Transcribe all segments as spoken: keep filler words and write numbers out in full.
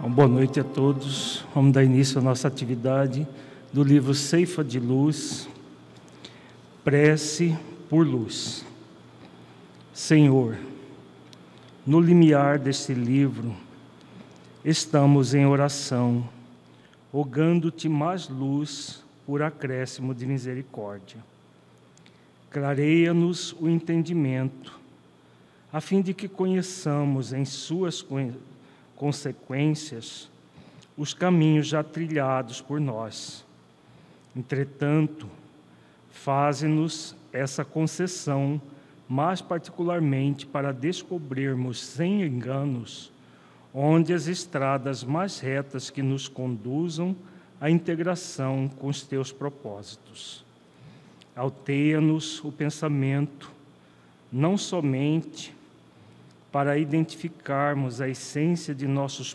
Uma boa noite a todos. Vamos dar início à nossa atividade do livro Ceifa de Luz, Prece por Luz. Senhor, no limiar deste livro, estamos em oração, rogando-te mais luz por acréscimo de misericórdia. Clareia-nos o entendimento, a fim de que conheçamos em suas consequências os caminhos já trilhados por nós. Entretanto, faze-nos essa concessão, mais particularmente para descobrirmos sem enganos onde as estradas mais retas que nos conduzam à integração com os teus propósitos. Alteia-nos o pensamento, não somente para identificarmos a essência de nossos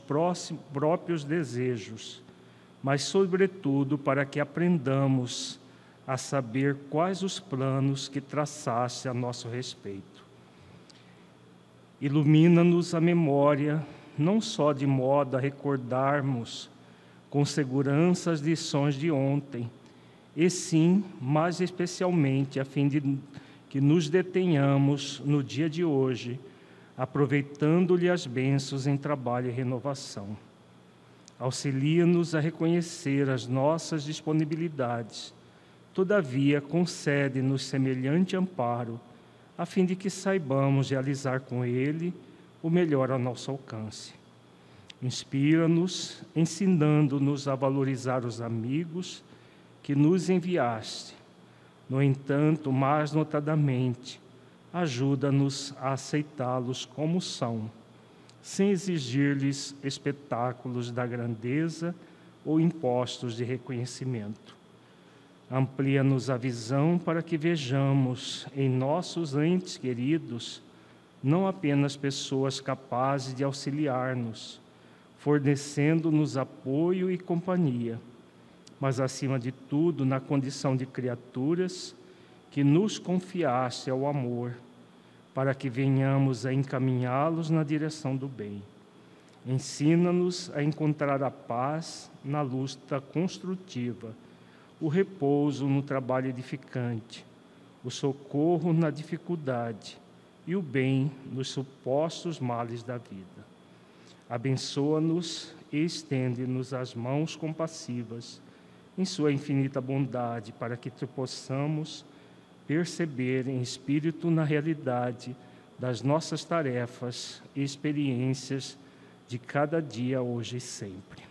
próprios desejos, mas, sobretudo, para que aprendamos a saber quais os planos que traçaste a nosso respeito. Ilumina-nos a memória, não só de modo a recordarmos com segurança as lições de ontem, e sim, mais especialmente, a fim de que nos detenhamos no dia de hoje, aproveitando-lhe as bênçãos em trabalho e renovação. Auxilia-nos a reconhecer as nossas disponibilidades, todavia concede-nos semelhante amparo, a fim de que saibamos realizar com ele o melhor ao nosso alcance. Inspira-nos, ensinando-nos a valorizar os amigos que nos enviaste. No entanto, mais notadamente, ajuda-nos a aceitá-los como são, sem exigir-lhes espetáculos da grandeza ou impostos de reconhecimento. Amplia-nos a visão para que vejamos em nossos entes queridos não apenas pessoas capazes de auxiliar-nos, fornecendo-nos apoio e companhia, mas, acima de tudo, na condição de criaturas que nos confiaste ao amor, para que venhamos a encaminhá-los na direção do bem. Ensina-nos a encontrar a paz na luta construtiva, o repouso no trabalho edificante, o socorro na dificuldade, e o bem nos supostos males da vida. Abençoa-nos e estende-nos as mãos compassivas, em sua infinita bondade, para que te possamos perceber em espírito na realidade das nossas tarefas e experiências de cada dia, hoje e sempre.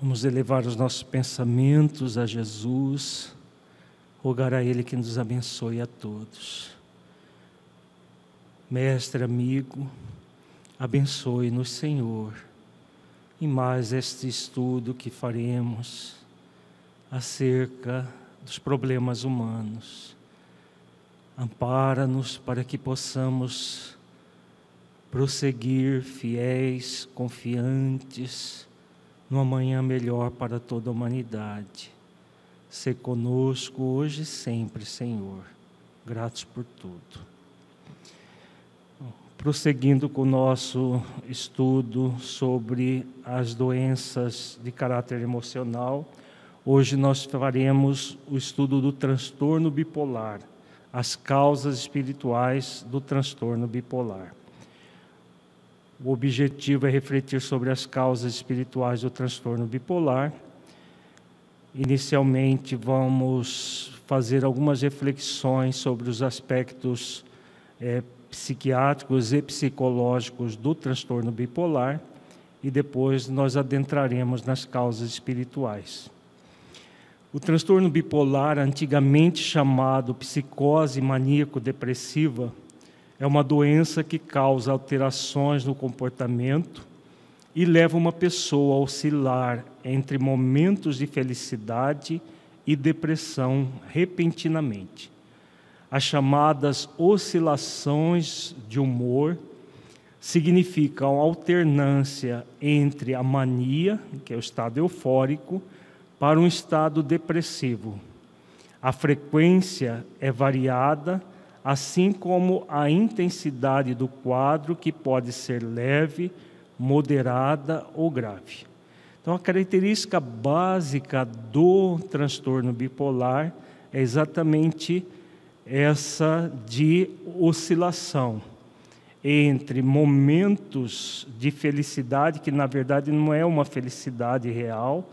Vamos elevar os nossos pensamentos a Jesus, rogar a Ele que nos abençoe a todos. Mestre, amigo, abençoe-nos, Senhor, em mais este estudo que faremos acerca dos problemas humanos. Ampara-nos para que possamos prosseguir fiéis, confiantes, numa manhã melhor para toda a humanidade. Sê conosco hoje e sempre, Senhor, gratos por tudo. Prosseguindo com o nosso estudo sobre as doenças de caráter emocional, hoje nós faremos o estudo do transtorno bipolar, as causas espirituais do transtorno bipolar. O objetivo é refletir sobre as causas espirituais do transtorno bipolar. Inicialmente, vamos fazer algumas reflexões sobre os aspectos é, psiquiátricos e psicológicos do transtorno bipolar e depois nós adentraremos nas causas espirituais. O transtorno bipolar, antigamente chamado psicose maníaco-depressiva, é uma doença que causa alterações no comportamento e leva uma pessoa a oscilar entre momentos de felicidade e depressão repentinamente. As chamadas oscilações de humor significam alternância entre a mania, que é o estado eufórico, para um estado depressivo. A frequência é variada, assim como a intensidade do quadro, que pode ser leve, moderada ou grave. Então, a característica básica do transtorno bipolar é exatamente essa de oscilação entre momentos de felicidade, que na verdade não é uma felicidade real,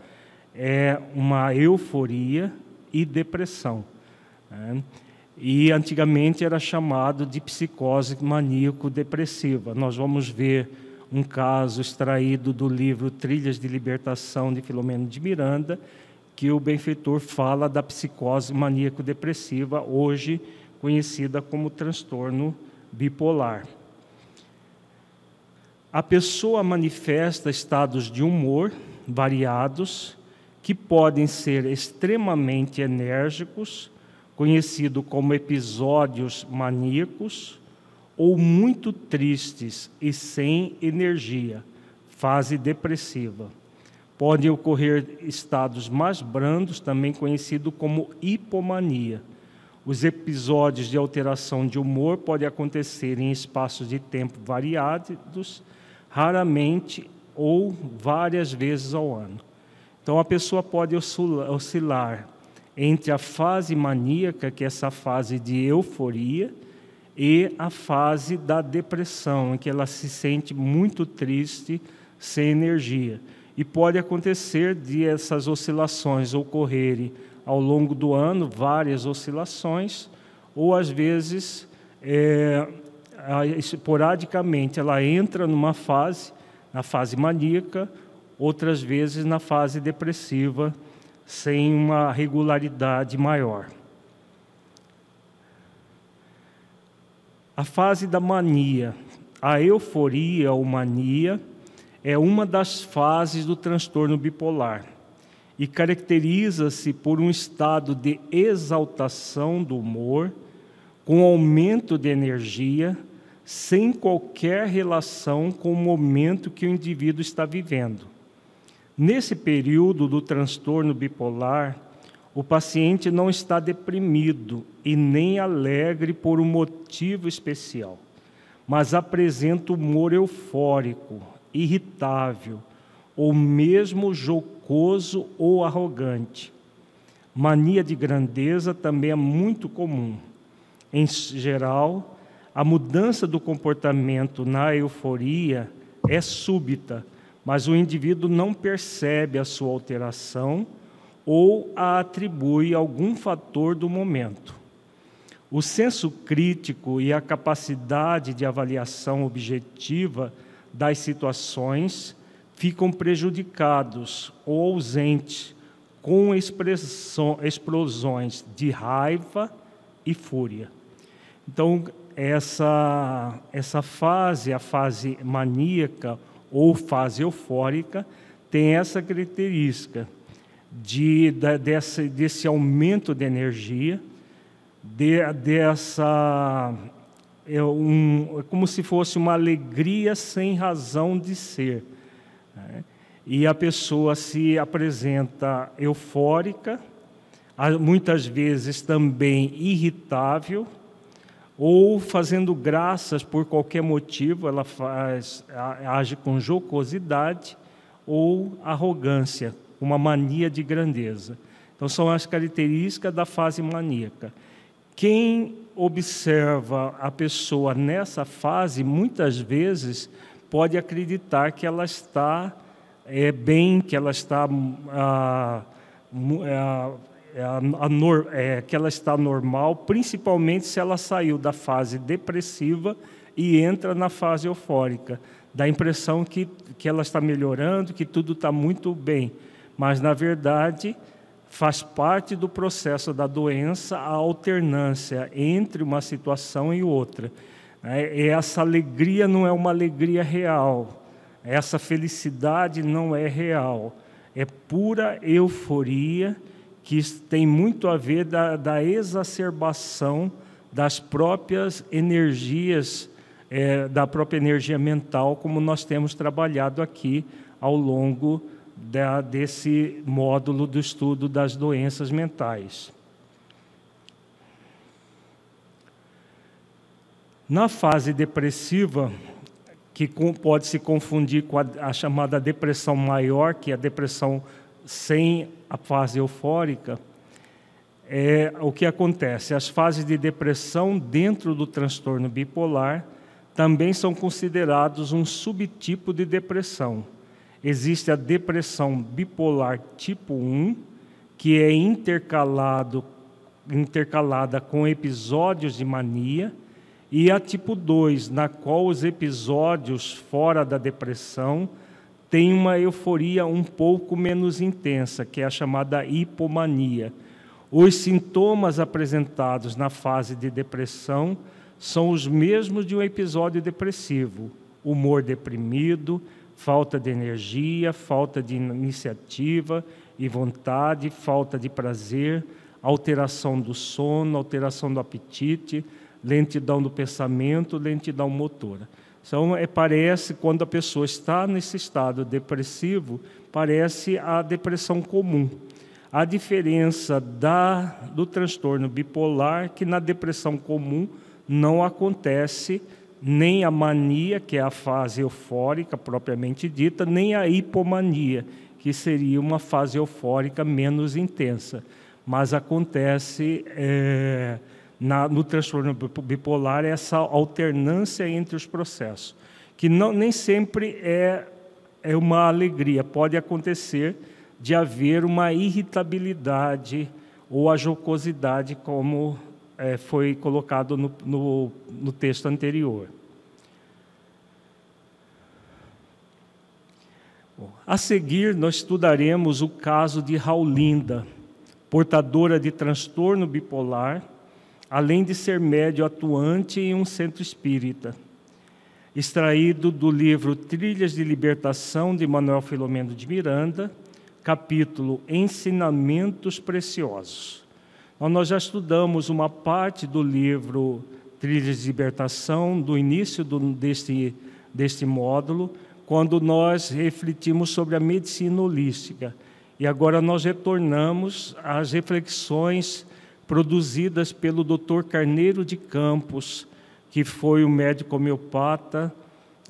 é uma euforia, e depressão. Né? E antigamente era chamado de psicose maníaco-depressiva. Nós vamos ver um caso extraído do livro Trilhas de Libertação, de Filomeno de Miranda, que o benfeitor fala da psicose maníaco-depressiva, hoje conhecida como transtorno bipolar. A pessoa manifesta estados de humor variados, que podem ser extremamente enérgicos, conhecido como episódios maníacos, ou muito tristes e sem energia, fase depressiva. Podem ocorrer estados mais brandos, também conhecido como hipomania. Os episódios de alteração de humor podem acontecer em espaços de tempo variados, raramente ou várias vezes ao ano. Então, a pessoa pode oscilar entre a fase maníaca, que é essa fase de euforia, e a fase da depressão, em que ela se sente muito triste, sem energia. E pode acontecer de essas oscilações ocorrerem ao longo do ano, várias oscilações, ou às vezes, é, esporadicamente, ela entra numa fase, na fase maníaca, outras vezes na fase depressiva, sem uma regularidade maior. A fase da mania, a euforia ou mania, é uma das fases do transtorno bipolar e caracteriza-se por um estado de exaltação do humor, com aumento de energia, sem qualquer relação com o momento que o indivíduo está vivendo. Nesse período do transtorno bipolar, o paciente não está deprimido e nem alegre por um motivo especial, mas apresenta humor eufórico, irritável, ou mesmo jocoso ou arrogante. Mania de grandeza também é muito comum. Em geral, a mudança do comportamento na euforia é súbita, mas o indivíduo não percebe a sua alteração ou a atribui a algum fator do momento. O senso crítico e a capacidade de avaliação objetiva das situações ficam prejudicados ou ausentes, com explosões de raiva e fúria. Então, essa, essa fase, a fase maníaca, ou fase eufórica, tem essa característica de, de, desse, desse aumento de energia, de, dessa, é um, como se fosse uma alegria sem razão de ser. Né? E a pessoa se apresenta eufórica, muitas vezes também irritável, ou fazendo graças por qualquer motivo, ela faz, age com jocosidade ou arrogância, uma mania de grandeza. Então, são as características da fase maníaca. Quem observa a pessoa nessa fase, muitas vezes, pode acreditar que ela está é, bem, que ela está, ah, ah, A, a, é, que ela está normal, principalmente se ela saiu da fase depressiva e entra na fase eufórica. Dá a impressão que, que ela está melhorando, que tudo está muito bem. Mas, na verdade, faz parte do processo da doença a alternância entre uma situação e outra. É, essa alegria não é uma alegria real. Essa felicidade não é real. É pura euforia, que tem muito a ver da, da exacerbação das próprias energias, é, da própria energia mental, como nós temos trabalhado aqui ao longo da, desse módulo do estudo das doenças mentais. Na fase depressiva, que pode se confundir com a, a chamada depressão maior, que é a depressão sem a fase eufórica. É, o que acontece? As fases de depressão dentro do transtorno bipolar também são considerados um subtipo de depressão. Existe a depressão bipolar tipo um, que é intercalado, intercalada com episódios de mania, e a tipo dois, na qual os episódios fora da depressão têm uma euforia um pouco menos intensa, que é a chamada hipomania. Os sintomas apresentados na fase de depressão são os mesmos de um episódio depressivo: humor deprimido, falta de energia, falta de iniciativa e vontade, falta de prazer, alteração do sono, alteração do apetite, lentidão do pensamento, lentidão motora. Então, é, parece, quando a pessoa está nesse estado depressivo, parece a depressão comum. A diferença da, do transtorno bipolar é que na depressão comum não acontece nem a mania, que é a fase eufórica propriamente dita, nem a hipomania, que seria uma fase eufórica menos intensa. Mas acontece é, na, no transtorno bipolar essa alternância entre os processos, que não, nem sempre é, é uma alegria, pode acontecer de haver uma irritabilidade ou a jocosidade, como é, foi colocado no, no, no texto anterior. Bom, a seguir, nós estudaremos o caso de Raulinda, portadora de transtorno bipolar, além de ser médio atuante em um centro espírita. Extraído do livro Trilhas de Libertação, de Manuel Filomeno de Miranda, capítulo Ensinamentos Preciosos. Então, nós já estudamos uma parte do livro Trilhas de Libertação, do início do, deste, deste módulo, quando nós refletimos sobre a medicina holística. E agora nós retornamos às reflexões produzidas pelo doutor Carneiro de Campos, que foi o médico homeopata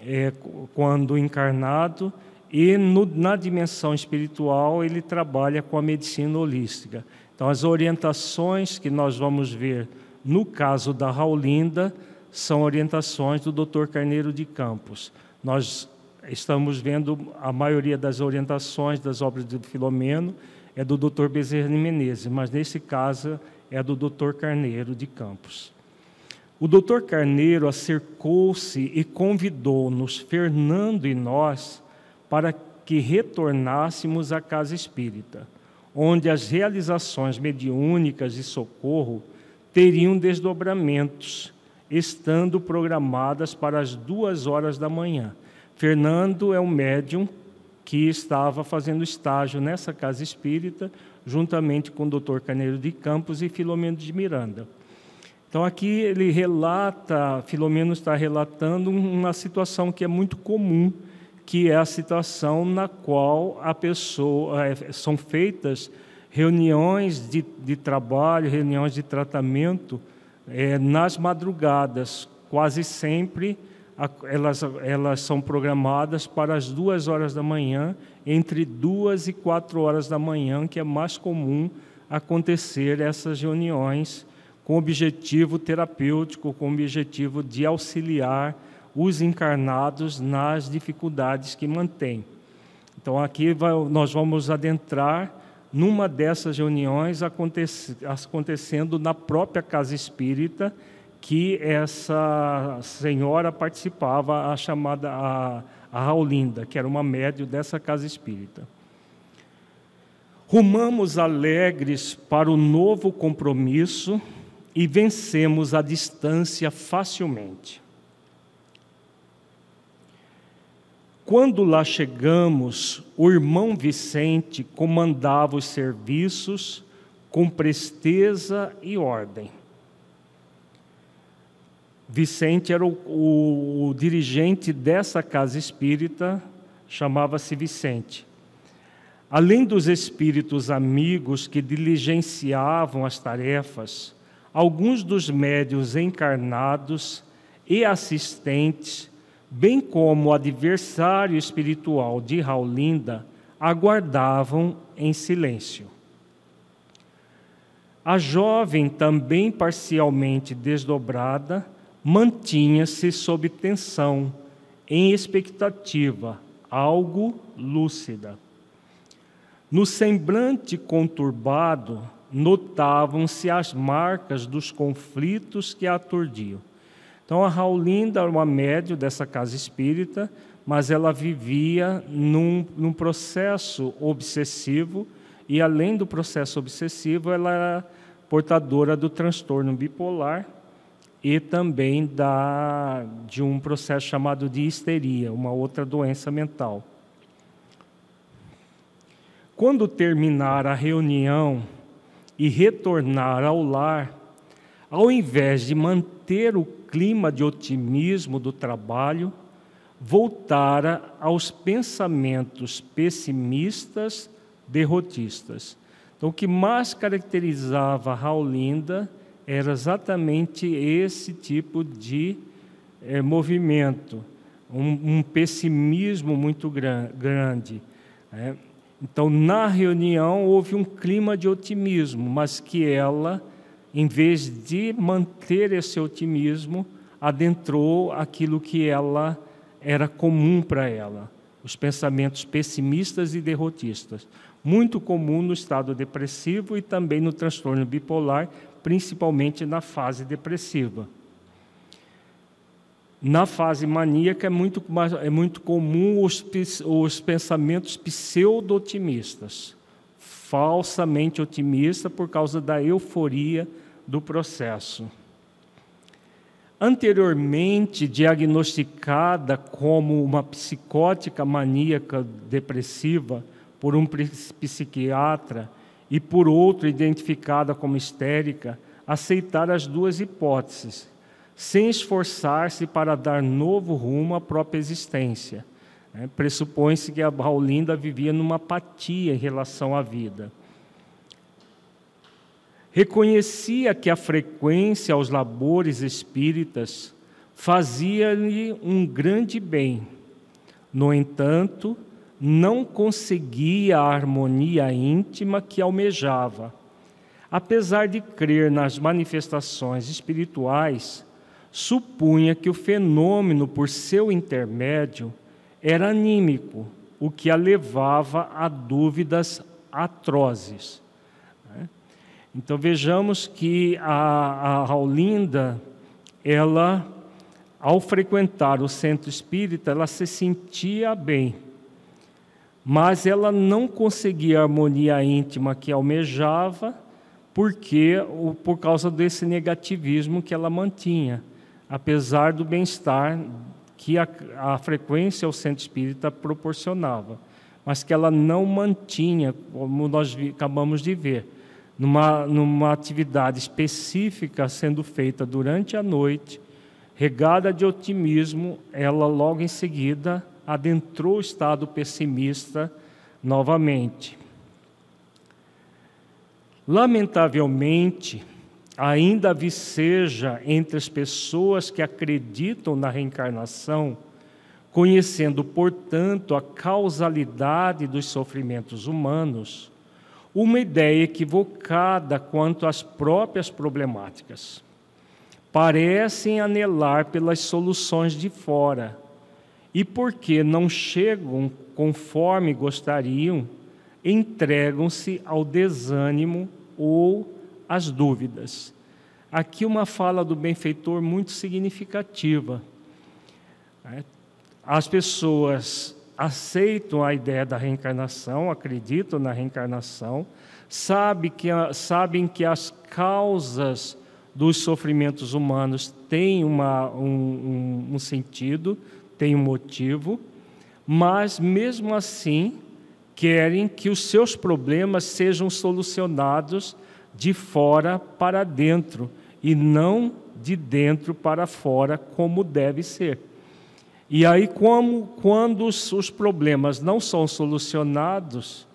é, quando encarnado, e no, na dimensão espiritual ele trabalha com a medicina holística. Então, as orientações que nós vamos ver no caso da Raulinda são orientações do doutor Carneiro de Campos. Nós estamos vendo a maioria das orientações das obras de Filomeno é do doutor Bezerra de Menezes, mas nesse caso é do doutor Carneiro de Campos. O doutor Carneiro acercou-se e convidou-nos, Fernando e nós, para que retornássemos à casa espírita, onde as realizações mediúnicas de socorro teriam desdobramentos, estando programadas para as duas horas da manhã. Fernando é um médium que estava fazendo estágio nessa casa espírita, juntamente com o doutor Carneiro de Campos e Filomeno de Miranda. Então, aqui ele relata, Filomeno está relatando uma situação que é muito comum, que é a situação na qual a pessoa, são feitas reuniões de, de trabalho, reuniões de tratamento é, nas madrugadas. Quase sempre a, elas, elas são programadas para as duas horas da manhã, entre duas e quatro horas da manhã, que é mais comum acontecer essas reuniões com objetivo terapêutico, com objetivo de auxiliar os encarnados nas dificuldades que mantêm. Então, aqui vai, nós vamos adentrar numa dessas reuniões aconte, acontecendo na própria casa espírita, que essa senhora participava, a chamada a, a Raulinda, que era uma médium dessa casa espírita. Rumamos alegres para o novo compromisso e vencemos a distância facilmente. Quando lá chegamos, o irmão Vicente comandava os serviços com presteza e ordem. Vicente era o, o, o dirigente dessa casa espírita, chamava-se Vicente. Além dos espíritos amigos que diligenciavam as tarefas, alguns dos médiuns encarnados e assistentes bem como o adversário espiritual de Raulinda, aguardavam em silêncio. A jovem, também parcialmente desdobrada, mantinha-se sob tensão, em expectativa, algo lúcida. No semblante conturbado, notavam-se as marcas dos conflitos que a aturdiam. Então, a Raulinda era uma médium dessa casa espírita, mas ela vivia num, num processo obsessivo, e além do processo obsessivo, ela era portadora do transtorno bipolar e também da, de um processo chamado de histeria, uma outra doença mental. Quando terminar a reunião e retornar ao lar, ao invés de manter o clima de otimismo do trabalho, voltara aos pensamentos pessimistas, derrotistas. Então, o que mais caracterizava a Raulinda era exatamente esse tipo de é, movimento, um, um pessimismo muito gran, grande, né? Então, na reunião, houve um clima de otimismo, mas que ela, em vez de manter esse otimismo, adentrou aquilo que ela era comum para ela, os pensamentos pessimistas e derrotistas, muito comum no estado depressivo e também no transtorno bipolar, principalmente na fase depressiva. Na fase maníaca é muito, é muito comum os, os pensamentos pseudo-otimistas, falsamente otimista por causa da euforia do processo. Anteriormente diagnosticada como uma psicótica maníaca depressiva por um psiquiatra e por outro identificada como histérica, aceitara as duas hipóteses, sem esforçar-se para dar novo rumo à própria existência. É, pressupõe-se que a Raulinda vivia numa apatia em relação à vida. Reconhecia que a frequência aos labores espíritas fazia-lhe um grande bem. No entanto, não conseguia a harmonia íntima que almejava. Apesar de crer nas manifestações espirituais, supunha que o fenômeno, por seu intermédio, era anímico, o que a levava a dúvidas atrozes. Então, vejamos que a, a Raulinda, ela, ao frequentar o centro espírita, ela se sentia bem, mas ela não conseguia a harmonia íntima que almejava, porque, por causa desse negativismo que ela mantinha, apesar do bem-estar que a, a frequência ao centro espírita proporcionava, mas que ela não mantinha, como nós acabamos de ver, numa, numa atividade específica sendo feita durante a noite, regada de otimismo, ela logo em seguida adentrou o estado pessimista novamente. Lamentavelmente, ainda viceja entre as pessoas que acreditam na reencarnação, conhecendo, portanto, a causalidade dos sofrimentos humanos, uma ideia equivocada quanto às próprias problemáticas. Parecem anelar pelas soluções de fora e, porque não chegam conforme gostariam, entregam-se ao desânimo ou as dúvidas. Aqui uma fala do benfeitor muito significativa. As pessoas aceitam a ideia da reencarnação, acreditam na reencarnação, sabem que, sabem que as causas dos sofrimentos humanos têm uma, um, um, um sentido, têm um motivo, mas mesmo assim querem que os seus problemas sejam solucionados de fora para dentro e não de dentro para fora, como deve ser. E aí, como, quando os, os problemas não são solucionados,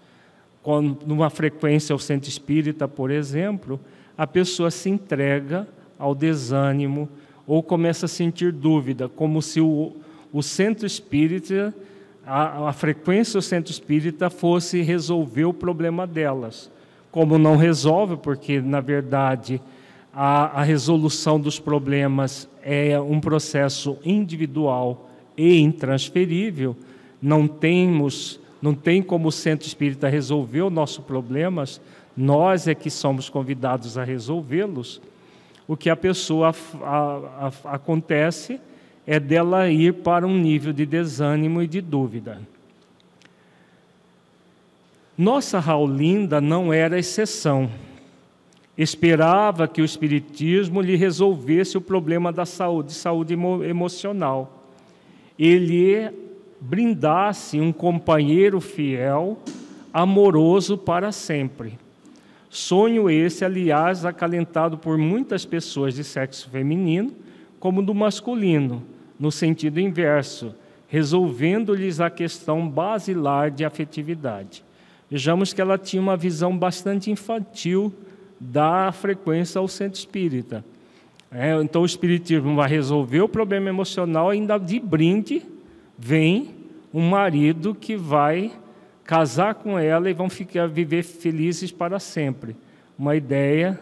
quando, numa frequência ao centro espírita, por exemplo, a pessoa se entrega ao desânimo ou começa a sentir dúvida, como se o, o centro espírita, a, a frequência do centro espírita fosse resolver o problema delas. Como não resolve, porque, na verdade, a, a resolução dos problemas é um processo individual e intransferível, não temos, não tem como o centro espírita resolver os nossos problemas, nós é que somos convidados a resolvê-los. O que a pessoa a, a, acontece é dela ir para um nível de desânimo e de dúvida. Nossa Raulinda não era exceção. Esperava que o espiritismo lhe resolvesse o problema da saúde, saúde emocional. Ele brindasse um companheiro fiel, amoroso para sempre. Sonho esse, aliás, acalentado por muitas pessoas de sexo feminino, como do masculino, no sentido inverso, resolvendo-lhes a questão basilar de afetividade. Vejamos que ela tinha uma visão bastante infantil da frequência ao centro espírita. É, então, o espiritismo vai resolver o problema emocional, ainda de brinde vem um marido que vai casar com ela e vão ficar, viver felizes para sempre. Uma ideia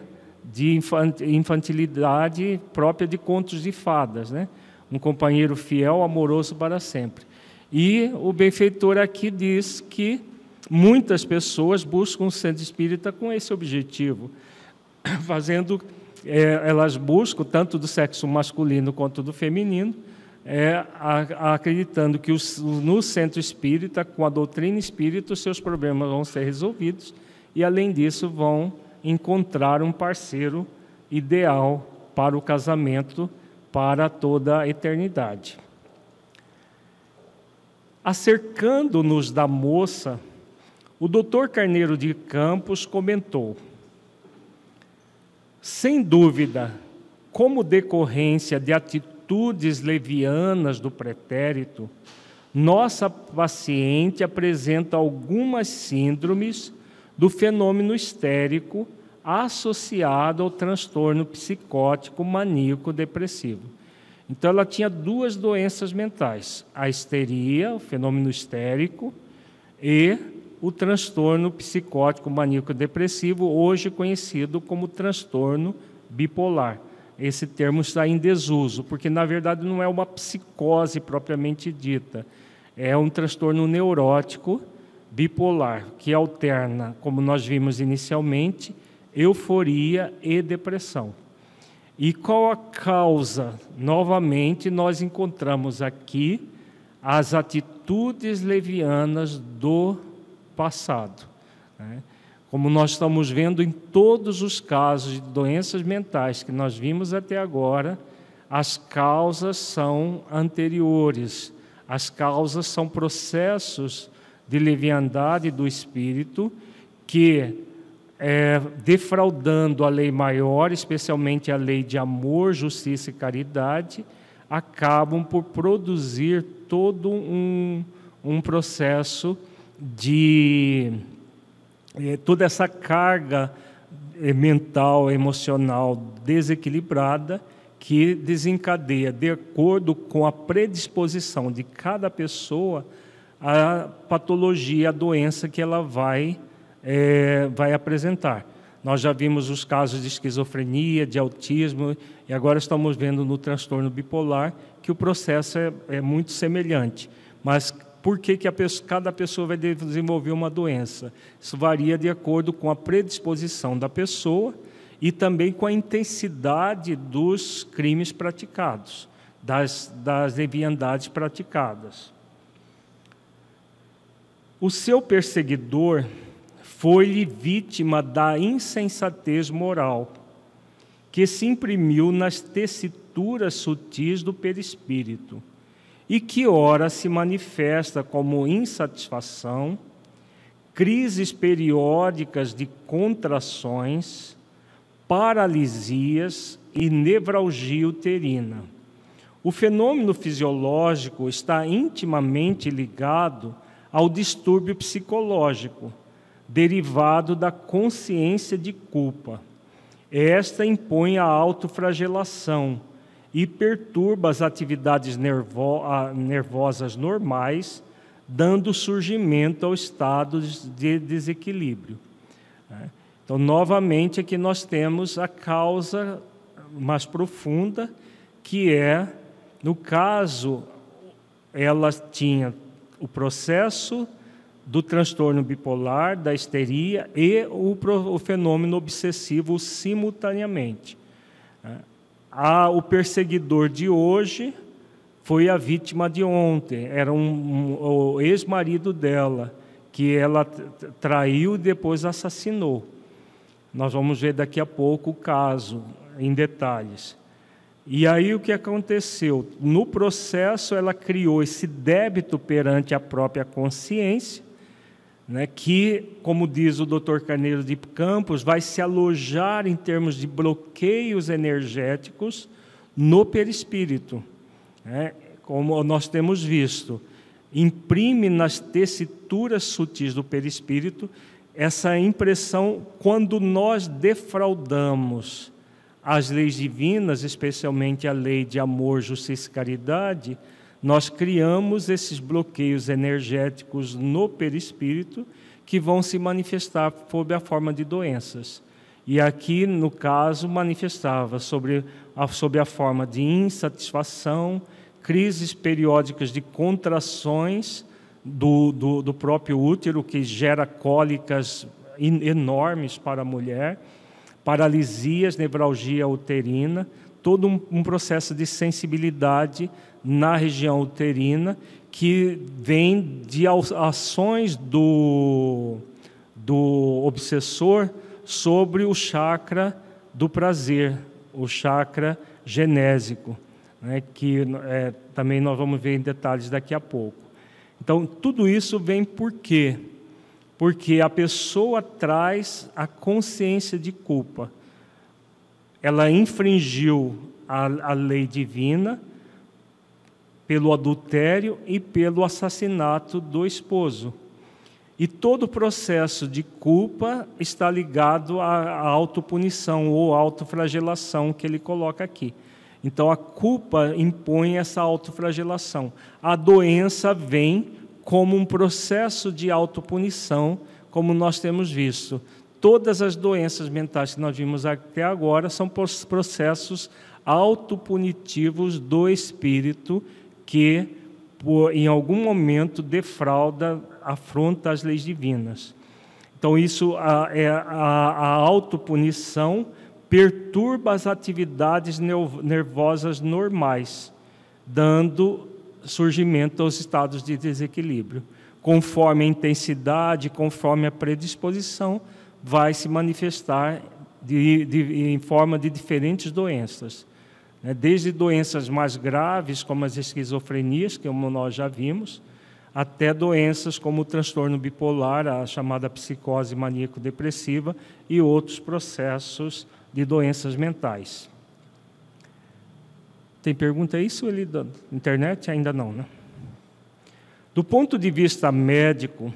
de infantilidade própria de contos de fadas, né? Um companheiro fiel, amoroso para sempre. E o benfeitor aqui diz que muitas pessoas buscam o centro espírita com esse objetivo, fazendo, é, elas buscam, tanto do sexo masculino quanto do feminino, É, acreditando que os, no centro espírita, com a doutrina espírita, os seus problemas vão ser resolvidos e, além disso, vão encontrar um parceiro ideal para o casamento para toda a eternidade. Acercando-nos da moça, o doutor Carneiro de Campos comentou: sem dúvida, como decorrência de atitude atitudes levianas do pretérito, nossa paciente apresenta algumas síndromes do fenômeno histérico associado ao transtorno psicótico maníaco depressivo. Então, ela tinha duas doenças mentais, a histeria, o fenômeno histérico, e o transtorno psicótico maníaco depressivo, hoje conhecido como transtorno bipolar. Esse termo está em desuso, porque, na verdade, não é uma psicose propriamente dita. É um transtorno neurótico bipolar, que alterna, como nós vimos inicialmente, euforia e depressão. E qual a causa? Novamente, nós encontramos aqui as atitudes levianas do passado, né? Como nós estamos vendo em todos os casos de doenças mentais que nós vimos até agora, as causas são anteriores, as causas são processos de leviandade do espírito que, é, defraudando a lei maior, especialmente a lei de amor, justiça e caridade, acabam por produzir todo um, um processo de... toda essa carga mental, emocional desequilibrada que desencadeia, de acordo com a predisposição de cada pessoa, a patologia, a doença que ela vai, é, vai apresentar. Nós já vimos os casos de esquizofrenia, de autismo, e agora estamos vendo no transtorno bipolar que o processo é, é muito semelhante, mas por que que a pessoa, cada pessoa vai desenvolver uma doença? Isso varia de acordo com a predisposição da pessoa e também com a intensidade dos crimes praticados, das, das leviandades praticadas. O seu perseguidor foi-lhe vítima da insensatez moral que se imprimiu nas tessituras sutis do perispírito, e que ora se manifesta como insatisfação, crises periódicas de contrações, paralisias e nevralgia uterina. O fenômeno fisiológico está intimamente ligado ao distúrbio psicológico, derivado da consciência de culpa. Esta impõe a autoflagelação, e perturba as atividades nervo nervosas normais, dando surgimento ao estado de desequilíbrio. Então, novamente, aqui nós temos a causa mais profunda, que é, no caso, ela tinha o processo do transtorno bipolar, da histeria e o, o fenômeno obsessivo simultaneamente. A, o perseguidor de hoje foi a vítima de ontem, era um, um, o ex-marido dela, que ela traiu e depois assassinou. Nós vamos ver daqui a pouco o caso em detalhes. E aí o que aconteceu? No processo ela criou esse débito perante a própria consciência, né, que, como diz o doutor Carneiro de Campos, vai se alojar em termos de bloqueios energéticos no perispírito, né, como nós temos visto. Imprime nas tessituras sutis do perispírito essa impressão quando nós defraudamos as leis divinas, especialmente a lei de amor, justiça e caridade, nós criamos esses bloqueios energéticos no perispírito que vão se manifestar sob a forma de doenças. E aqui, no caso, manifestava sobre a, sobre a forma de insatisfação, crises periódicas de contrações do, do, do próprio útero, que gera cólicas enormes para a mulher, paralisias, nevralgia uterina, todo um, um processo de sensibilidade na região uterina que vem de ações do, do obsessor sobre o chakra do prazer, o chakra genésico, né, que é, também nós vamos ver em detalhes daqui a pouco. Então, tudo isso vem por quê? Porque a pessoa traz a consciência de culpa. Ela infringiu a, a lei divina pelo adultério e pelo assassinato do esposo. E todo o processo de culpa está ligado à autopunição ou autoflagelação que ele coloca aqui. Então, a culpa impõe essa autoflagelação. A doença vem como um processo de autopunição, como nós temos visto. Todas as doenças mentais que nós vimos até agora são processos autopunitivos do espírito que, por, em algum momento, defrauda, afronta as leis divinas. Então, isso, a, a, a autopunição perturba as atividades nervosas normais, dando surgimento aos estados de desequilíbrio. Conforme a intensidade, conforme a predisposição, vai se manifestar de, de, em forma de diferentes doenças. Desde doenças mais graves, como as esquizofrenias, que nós já vimos, até doenças como o transtorno bipolar, a chamada psicose maníaco-depressiva e outros processos de doenças mentais. Tem pergunta isso, ele da internet? Ainda não, né? Do ponto de vista médico,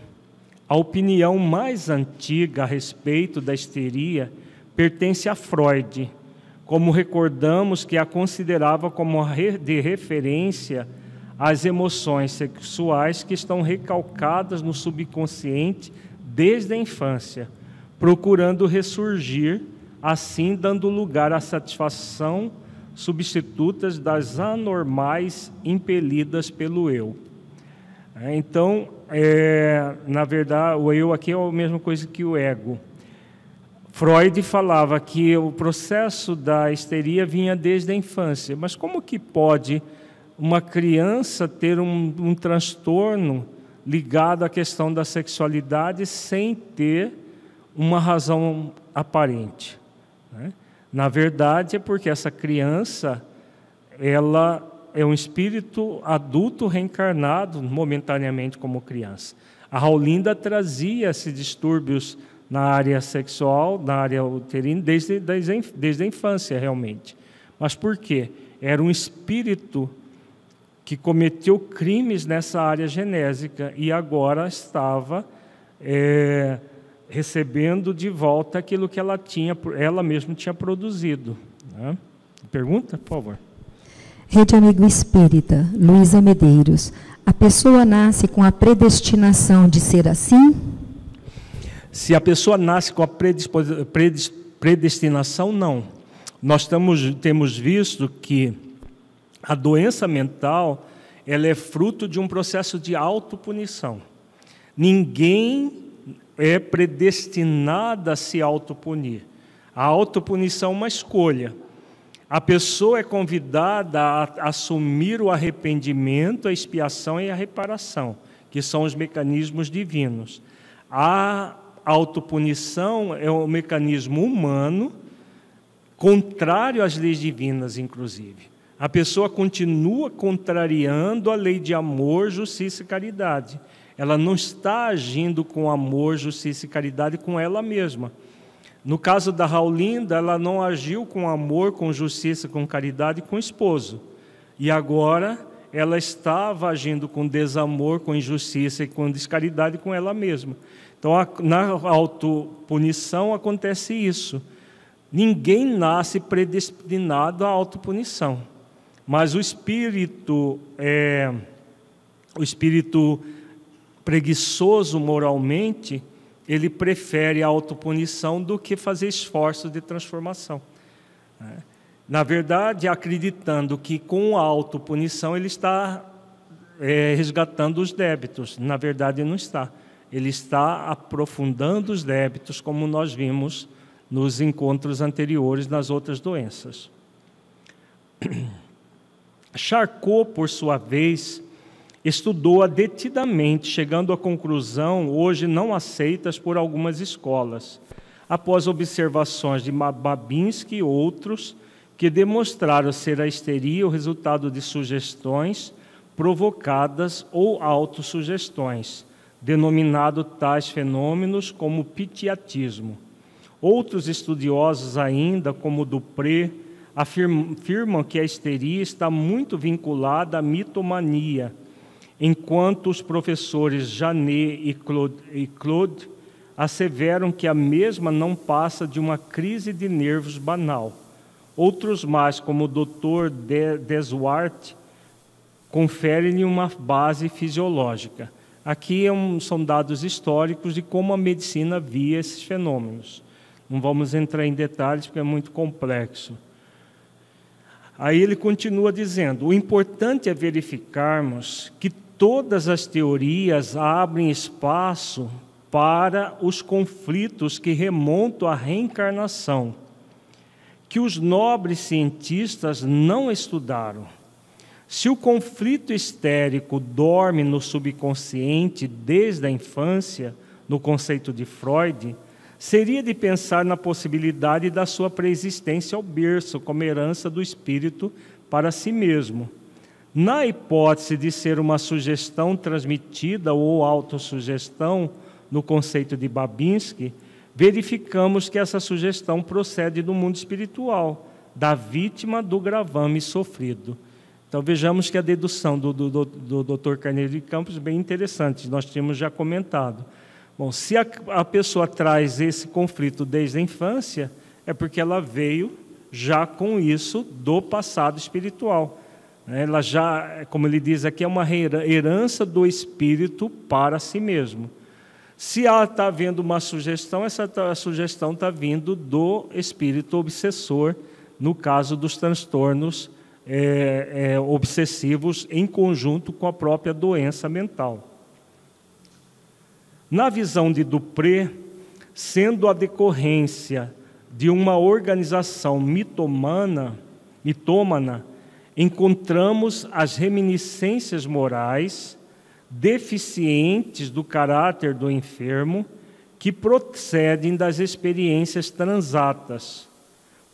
a opinião mais antiga a respeito da histeria pertence a Freud, como recordamos que a considerava como de referência às emoções sexuais que estão recalcadas no subconsciente desde a infância, procurando ressurgir, assim dando lugar à satisfação substitutas das anormais impelidas pelo eu. Então, é, na verdade, o eu aqui é a mesma coisa que o ego. Freud falava que o processo da histeria vinha desde a infância, mas como que pode uma criança ter um, um transtorno ligado à questão da sexualidade sem ter uma razão aparente, né? Na verdade, é porque essa criança, ela é um espírito adulto reencarnado momentaneamente como criança. A Raulinda trazia esses distúrbios na área sexual, na área uterina, desde, desde, desde a infância, realmente. Mas por quê? Era um espírito que cometeu crimes nessa área genésica e agora estava... É, recebendo de volta aquilo que ela, tinha, ela mesma tinha produzido. Né? Pergunta, por favor. Rede Amigo Espírita, Luísa Medeiros. A pessoa nasce com a predestinação de ser assim? Se a pessoa nasce com a predestinação, não. Nós estamos, temos visto que a doença mental ela é fruto de um processo de autopunição. Ninguém é predestinado a se autopunir. A autopunição é uma escolha. A pessoa é convidada a assumir o arrependimento, a expiação e a reparação, que são os mecanismos divinos. A autopunição é um mecanismo humano, contrário às leis divinas, inclusive. A pessoa continua contrariando a lei de amor, justiça e caridade. Ela não está agindo com amor, justiça e caridade com ela mesma. No caso da Raulinda, ela não agiu com amor, com justiça, com caridade, com o esposo. E agora ela estava agindo com desamor, com injustiça e com descaridade com ela mesma. Então, a, na autopunição acontece isso. Ninguém nasce predestinado à autopunição. Mas o espírito, é, o espírito preguiçoso moralmente, ele prefere a autopunição do que fazer esforço de transformação. Na verdade, acreditando que com a autopunição ele está é, resgatando os débitos. Na verdade, não está. Ele está aprofundando os débitos, como nós vimos nos encontros anteriores nas outras doenças. Charcot, por sua vez, estudou-a detidamente, chegando à conclusão, hoje não aceitas por algumas escolas, após observações de Babinski e outros, que demonstraram ser a histeria o resultado de sugestões provocadas ou autossugestões, denominado tais fenômenos como pitiatismo. Outros estudiosos ainda, como Dupré, afirmam que a histeria está muito vinculada à mitomania, enquanto os professores Janet e Claude, e Claude asseveram que a mesma não passa de uma crise de nervos banal. Outros mais, como o doutor Desuart, conferem-lhe uma base fisiológica. Aqui é um, são dados históricos de como a medicina via esses fenômenos. Não vamos entrar em detalhes, porque é muito complexo. Aí ele continua dizendo, o importante é verificarmos que todas as teorias abrem espaço para os conflitos que remontam à reencarnação, que os nobres cientistas não estudaram. Se o conflito histérico dorme no subconsciente desde a infância, no conceito de Freud, seria de pensar na possibilidade da sua preexistência ao berço, como herança do espírito para si mesmo. Na hipótese de ser uma sugestão transmitida ou autossugestão, no conceito de Babinski, verificamos que essa sugestão procede do mundo espiritual, da vítima do gravame sofrido. Então vejamos que a dedução do, do, do, do doutor Carneiro de Campos é bem interessante, nós tínhamos já comentado. Bom, se a, a pessoa traz esse conflito desde a infância, é porque ela veio já com isso do passado espiritual. Ela já, como ele diz aqui, é uma herança do espírito para si mesmo. Se ela está vendo uma sugestão, essa sugestão está vindo do espírito obsessor, no caso dos transtornos é, é, obsessivos em conjunto com a própria doença mental. Na visão de Dupré, sendo a decorrência de uma organização mitomana, mitômana, encontramos as reminiscências morais deficientes do caráter do enfermo que procedem das experiências transatas.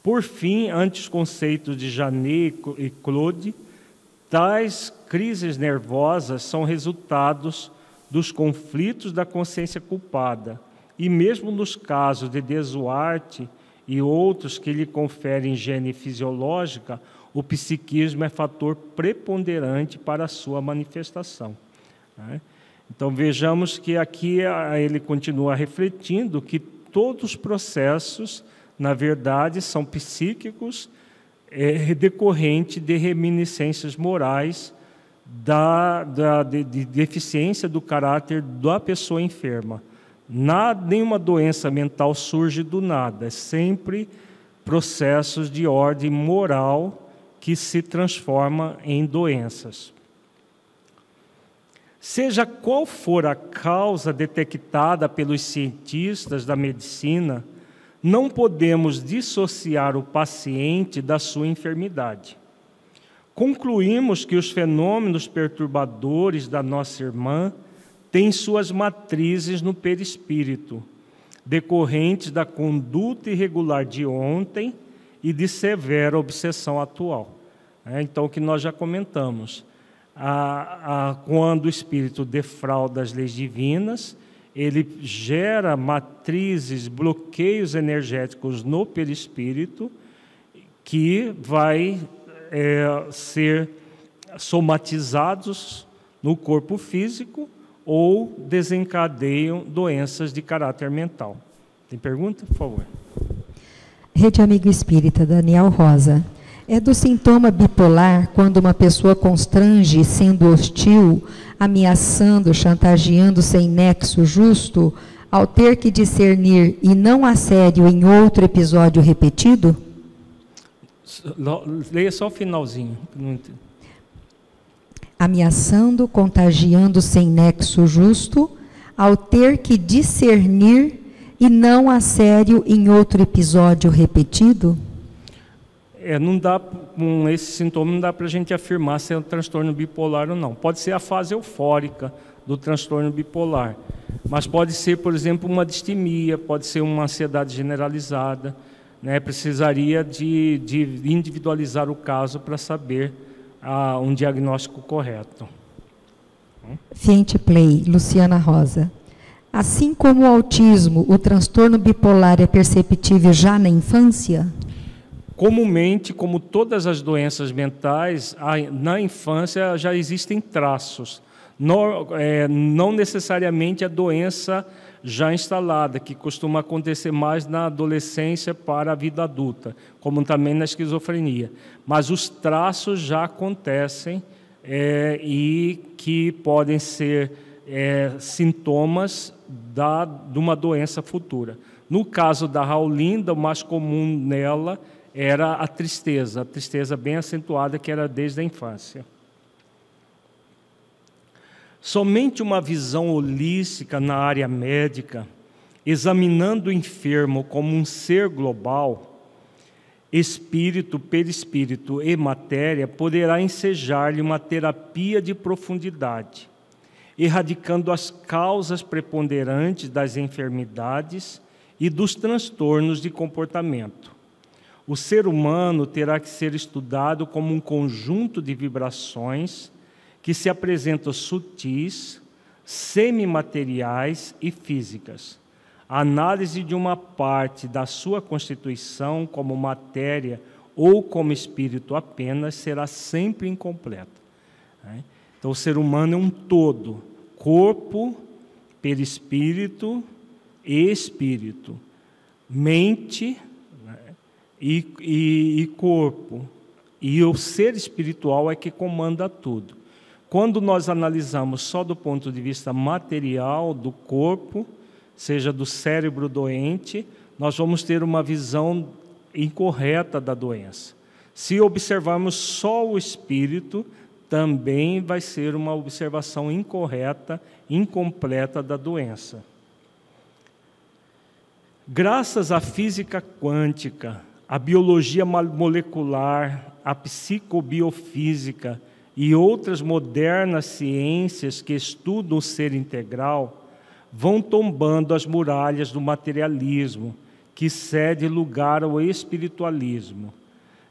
Por fim, ante os conceitos de Janet e Claude, tais crises nervosas são resultados dos conflitos da consciência culpada, e mesmo nos casos de Desuarte e outros que lhe conferem gene fisiológica, o psiquismo é fator preponderante para a sua manifestação. Então vejamos que aqui ele continua refletindo que todos os processos, na verdade, são psíquicos, é decorrente de reminiscências morais da, da de, de deficiência do caráter da pessoa enferma. Nada, nenhuma doença mental surge do nada, é sempre processos de ordem moral que se transformam em doenças. Seja qual for a causa detectada pelos cientistas da medicina, não podemos dissociar o paciente da sua enfermidade. Concluímos que os fenômenos perturbadores da nossa irmã têm suas matrizes no perispírito, decorrentes da conduta irregular de ontem e de severa obsessão atual. É, então, o que nós já comentamos, a, a, quando o espírito defrauda as leis divinas, ele gera matrizes, bloqueios energéticos no perispírito que vai é, ser somatizados no corpo físico ou desencadeiam doenças de caráter mental. Tem pergunta? Por favor. Rede Amigo Espírita, Daniel Rosa. É do sintoma bipolar quando uma pessoa constrange, sendo hostil, ameaçando, chantageando sem nexo justo, ao ter que discernir e não assédio em outro episódio repetido? Leia só o finalzinho. Ameaçando, contagiando sem nexo justo, ao ter que discernir e não assédio em outro episódio repetido? É, não dá, com esse sintoma não dá para a gente afirmar se é um transtorno bipolar ou não. Pode ser a fase eufórica do transtorno bipolar, mas pode ser, por exemplo, uma distimia, pode ser uma ansiedade generalizada, né? Precisaria de, de individualizar o caso para saber ah, um diagnóstico correto. Fiente Play, Luciana Rosa. Assim como o autismo, o transtorno bipolar é perceptível já na infância? Comumente, como todas as doenças mentais, na infância já existem traços. Não, é, não necessariamente a doença já instalada, que costuma acontecer mais na adolescência para a vida adulta, como também na esquizofrenia. Mas os traços já acontecem é, e que podem ser é, sintomas da, de uma doença futura. No caso da Raulinda, o mais comum nela era a tristeza, a tristeza bem acentuada que era desde a infância. Somente uma visão holística na área médica, examinando o enfermo como um ser global, espírito, perispírito e matéria, poderá ensejar-lhe uma terapia de profundidade, erradicando as causas preponderantes das enfermidades e dos transtornos de comportamento. O ser humano terá que ser estudado como um conjunto de vibrações que se apresentam sutis, semimateriais e físicas. A análise de uma parte da sua constituição como matéria ou como espírito apenas será sempre incompleta. Então, o ser humano é um todo, corpo, perispírito e espírito, mente, E, e, e corpo, e o ser espiritual é que comanda tudo. Quando nós analisamos só do ponto de vista material do corpo, seja do cérebro doente, nós vamos ter uma visão incorreta da doença. Se observarmos só o espírito, também vai ser uma observação incorreta, incompleta da doença. Graças à física quântica, a biologia molecular, a psicobiofísica e outras modernas ciências que estudam o ser integral vão tombando as muralhas do materialismo, que cede lugar ao espiritualismo.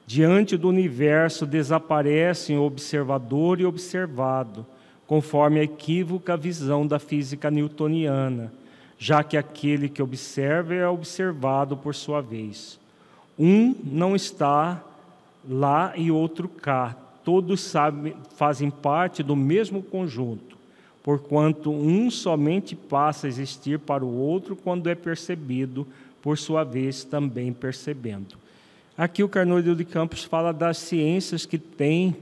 Diante do universo desaparecem o observador e observado, conforme a equívoca visão da física newtoniana, já que aquele que observa é observado por sua vez. Um não está lá e outro cá. Todos sabem, fazem parte do mesmo conjunto, porquanto um somente passa a existir para o outro quando é percebido, por sua vez também percebendo. Aqui o Carneiro de Campos fala das ciências que têm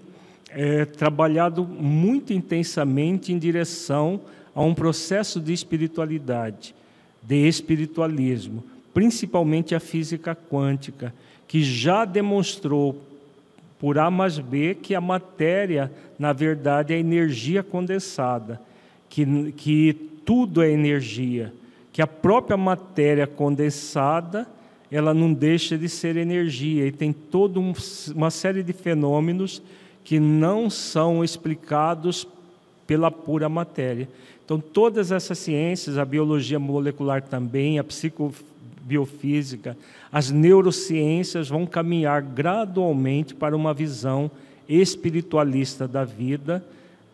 é, trabalhado muito intensamente em direção a um processo de espiritualidade, de espiritualismo, principalmente a física quântica, que já demonstrou por A mais B que a matéria, na verdade, é energia condensada, que, que tudo é energia, que a própria matéria condensada ela não deixa de ser energia, e tem toda um, uma série de fenômenos que não são explicados pela pura matéria. Então, todas essas ciências, a biologia molecular também, a psicobiofísica, as neurociências vão caminhar gradualmente para uma visão espiritualista da vida,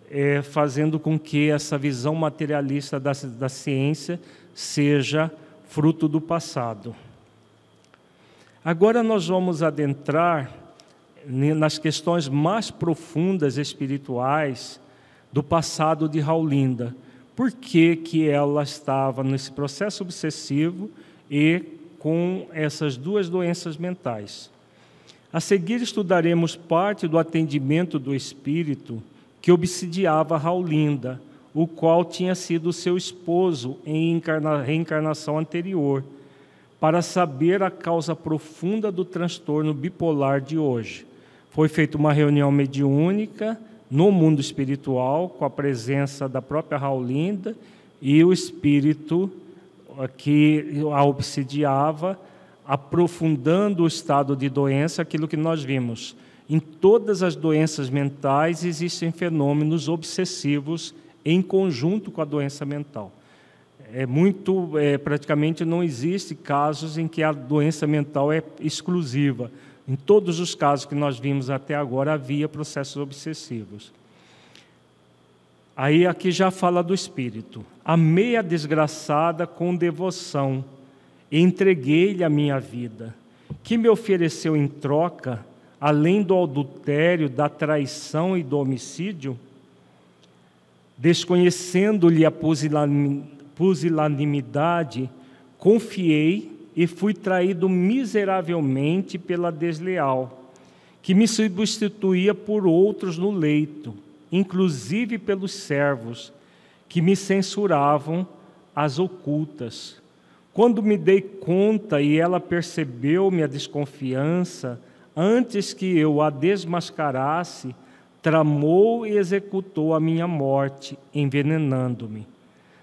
é, fazendo com que essa visão materialista da, da ciência seja fruto do passado. Agora nós vamos adentrar nas questões mais profundas espirituais do passado de Raulinda. Por que que ela estava nesse processo obsessivo e com essas duas doenças mentais? A seguir estudaremos parte do atendimento do espírito que obsidiava Raulinda, o qual tinha sido seu esposo em reencarnação anterior, para saber a causa profunda do transtorno bipolar de hoje. Foi feita uma reunião mediúnica no mundo espiritual, com a presença da própria Raulinda, e o espírito que a obsidiava, aprofundando o estado de doença, aquilo que nós vimos. Em todas as doenças mentais existem fenômenos obsessivos em conjunto com a doença mental. É muito, é, praticamente não existe casos em que a doença mental é exclusiva. Em todos os casos que nós vimos até agora, havia processos obsessivos. Aí aqui já fala do espírito. Amei a desgraçada com devoção, entreguei-lhe a minha vida, que me ofereceu em troca, além do adultério, da traição e do homicídio, desconhecendo-lhe a pusilanimidade, pusilanimidade, confiei e fui traído miseravelmente pela desleal, que me substituía por outros no leito, inclusive pelos servos, que me censuravam às ocultas. Quando me dei conta e ela percebeu minha desconfiança, antes que eu a desmascarasse, tramou e executou a minha morte, envenenando-me.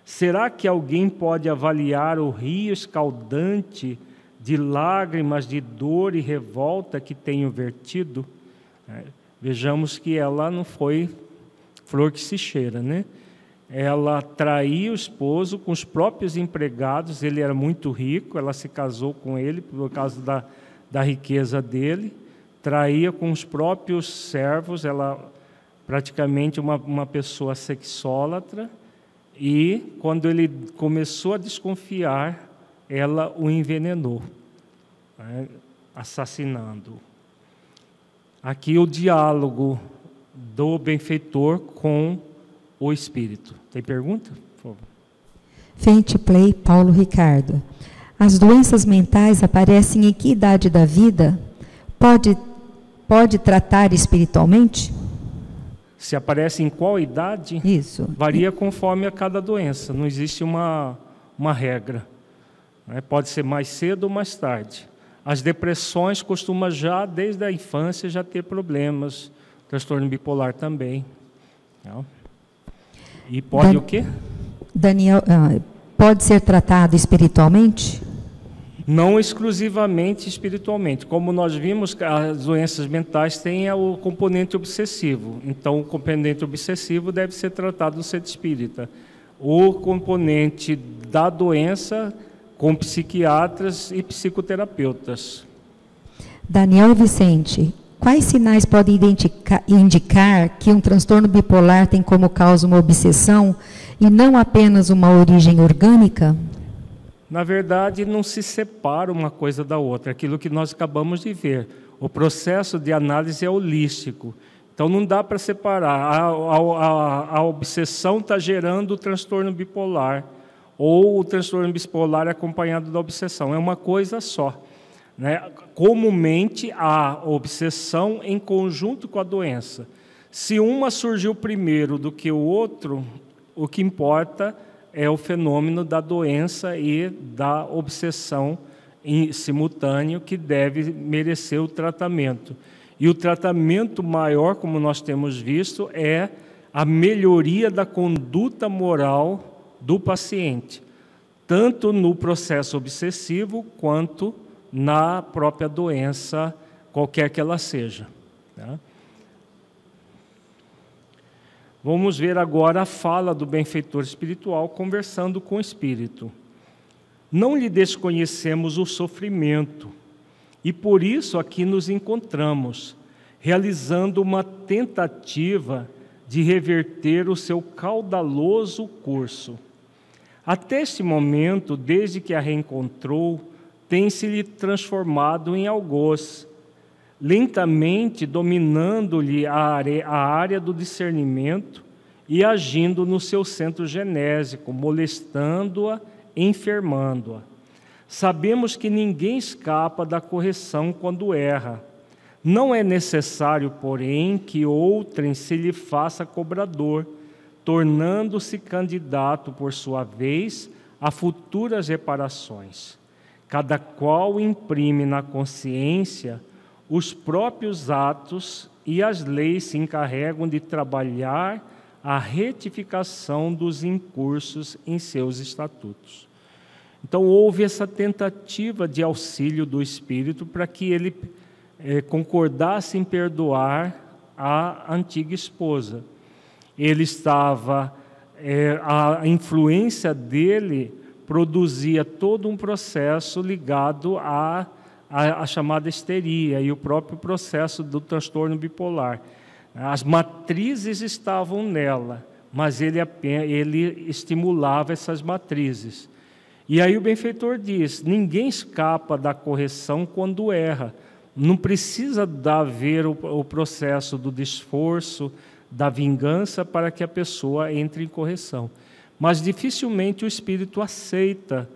Será que alguém pode avaliar o rio escaldante de lágrimas, de dor e revolta que tenho vertido? É, vejamos que ela não foi flor que se cheira, né? Ela traiu o esposo com os próprios empregados, ele era muito rico, ela se casou com ele por causa da, da riqueza dele, traía com os próprios servos, ela praticamente uma, uma pessoa sexólatra, e, quando ele começou a desconfiar, ela o envenenou, né, assassinando-o. Aqui o diálogo do benfeitor com o espírito. Tem pergunta? Por favor. Fente Play, Paulo Ricardo. As doenças mentais aparecem em que idade da vida? Pode, pode tratar espiritualmente? Se aparece em qual idade, isso varia conforme a cada doença. Não existe uma, uma regra. Pode ser mais cedo ou mais tarde. As depressões costumam já, desde a infância, já ter problemas. Transtorno bipolar também. E pode Dan o quê? Daniel, pode ser tratado espiritualmente? Não exclusivamente espiritualmente. Como nós vimos, as doenças mentais têm o componente obsessivo. Então, o componente obsessivo deve ser tratado no centro espírita. O componente da doença com psiquiatras e psicoterapeutas. Daniel Vicente, quais sinais podem indicar que um transtorno bipolar tem como causa uma obsessão e não apenas uma origem orgânica? Na verdade, não se separa uma coisa da outra, aquilo que nós acabamos de ver. O processo de análise é holístico, então não dá para separar. A, a, a, a obsessão está gerando o transtorno bipolar, ou o transtorno bipolar é acompanhado da obsessão, é uma coisa só. né? Comumente a obsessão em conjunto com a doença. Se uma surgiu primeiro do que o outro, o que importa é o fenômeno da doença e da obsessão em simultâneo que deve merecer o tratamento. E o tratamento maior, como nós temos visto, é a melhoria da conduta moral do paciente, tanto no processo obsessivo quanto na própria doença, qualquer que ela seja. Tá? Vamos ver agora a fala do benfeitor espiritual conversando com o espírito. Não lhe desconhecemos o sofrimento, e por isso aqui nos encontramos, realizando uma tentativa de reverter o seu caudaloso curso. Até este momento, desde que a reencontrou, tem-se-lhe transformado em algoz, lentamente dominando-lhe a área do discernimento e agindo no seu centro genésico, molestando-a, enfermando-a. Sabemos que ninguém escapa da correção quando erra. Não é necessário, porém, que outrem se lhe faça cobrador, tornando-se candidato, por sua vez, a futuras reparações. Cada qual imprime na consciência os próprios atos e as leis se encarregam de trabalhar a retificação dos incursos em seus estatutos. Então, houve essa tentativa de auxílio do Espírito para que ele eh, concordasse em perdoar a antiga esposa. Ele estava, eh, a influência dele produzia todo um processo ligado à, à, à chamada histeria e o próprio processo do transtorno bipolar. As matrizes estavam nela, mas ele, ele estimulava essas matrizes. E aí o benfeitor diz, ninguém escapa da correção quando erra. Não precisa haver o, o processo do desforço, da vingança, para que a pessoa entre em correção. Mas dificilmente o espírito aceita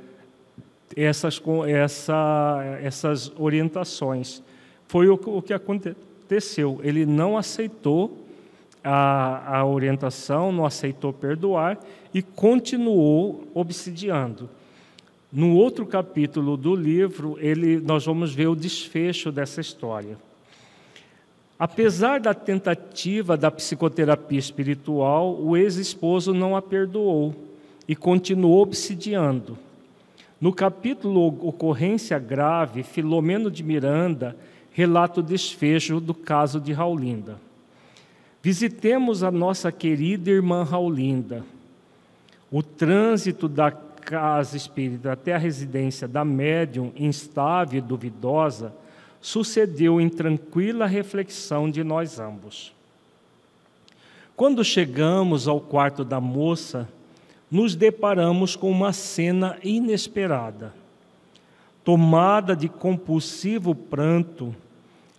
essas, essa, essas orientações. Foi o, o que aconteceu. Ele não aceitou a, a orientação, não aceitou perdoar e continuou obsidiando. No outro capítulo do livro, ele, nós vamos ver o desfecho dessa história. Apesar da tentativa da psicoterapia espiritual, o ex-esposo não a perdoou e continuou obsidiando. No capítulo Ocorrência Grave, Filomeno de Miranda relata o desfecho do caso de Raulinda. Visitemos a nossa querida irmã Raulinda. O trânsito da casa espírita até a residência da médium, instável e duvidosa, sucedeu em tranquila reflexão de nós ambos. Quando chegamos ao quarto da moça, nos deparamos com uma cena inesperada. Tomada de compulsivo pranto,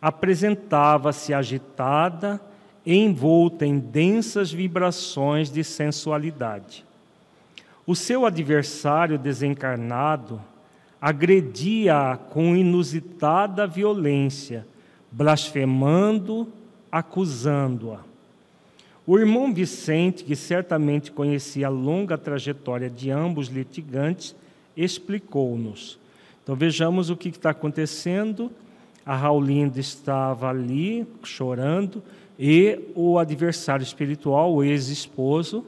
apresentava-se agitada, envolta em densas vibrações de sensualidade. O seu adversário desencarnado agredia-a com inusitada violência, blasfemando, acusando-a. O irmão Vicente, que certamente conhecia a longa trajetória de ambos litigantes, explicou-nos. Então vejamos o que está acontecendo. A Raulinda estava ali, chorando, e o adversário espiritual, o ex-esposo,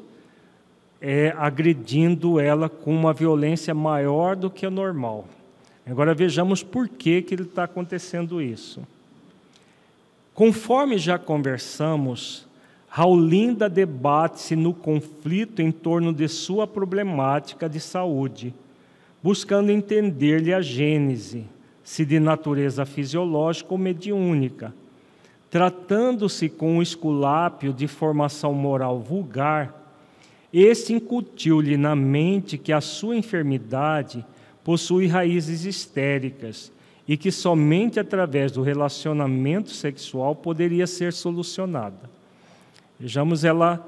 É, agredindo ela com uma violência maior do que a normal. Agora vejamos por que que está acontecendo isso. Conforme já conversamos, Raulinda debate-se no conflito em torno de sua problemática de saúde, buscando entender-lhe a gênese, se de natureza fisiológica ou mediúnica. Tratando-se com um esculápio de formação moral vulgar, este incutiu-lhe na mente que a sua enfermidade possui raízes histéricas e que somente através do relacionamento sexual poderia ser solucionada. Vejamos, ela,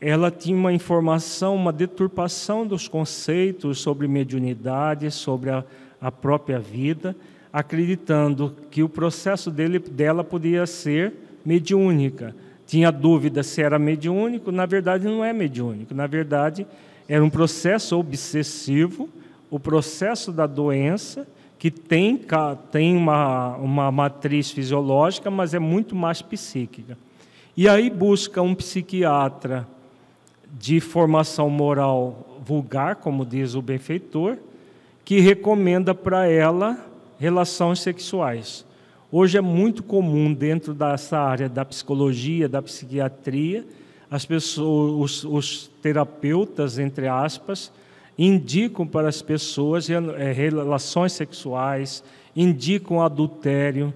ela tinha uma informação, uma deturpação dos conceitos sobre mediunidade, sobre a, a própria vida, acreditando que o processo dele, dela podia ser mediúnica. Tinha dúvida se era mediúnico, na verdade não é mediúnico, na verdade era um processo obsessivo, o processo da doença, que tem, tem uma, uma matriz fisiológica, mas é muito mais psíquica. E aí busca um psiquiatra de formação moral vulgar, como diz o benfeitor, que recomenda para ela relações sexuais. Hoje é muito comum dentro dessa área da psicologia, da psiquiatria, as pessoas, os, os terapeutas, entre aspas, indicam para as pessoas relações sexuais, indicam adultério,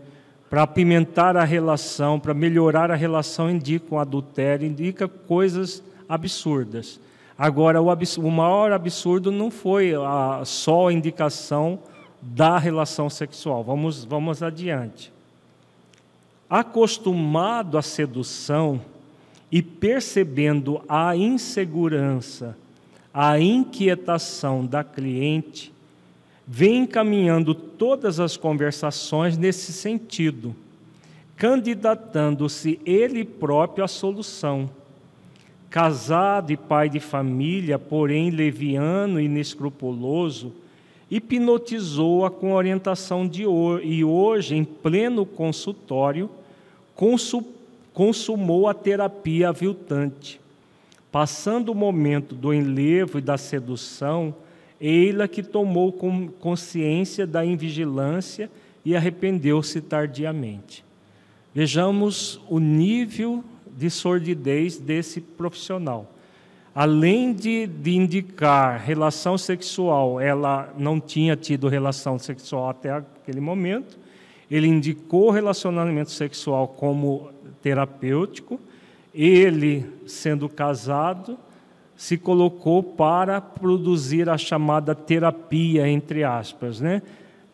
para apimentar a relação, para melhorar a relação, indicam adultério, indicam coisas absurdas. Agora, o, absurdo, o maior absurdo não foi a, só a indicação da relação sexual. Vamos, vamos adiante. Acostumado à sedução e percebendo a insegurança, a inquietação da cliente, vem encaminhando todas as conversações nesse sentido, candidatando-se ele próprio à solução. Casado e pai de família, porém leviano e inescrupuloso, hipnotizou-a com orientação de hoje, e hoje, em pleno consultório, consumou a terapia aviltante. Passando o momento do enlevo e da sedução, ela que tomou consciência da invigilância e arrependeu-se tardiamente. Vejamos o nível de sordidez desse profissional. Além de, de indicar relação sexual, ela não tinha tido relação sexual até aquele momento, ele indicou relacionamento sexual como terapêutico. Ele, sendo casado, se colocou para produzir a chamada terapia, entre aspas, né?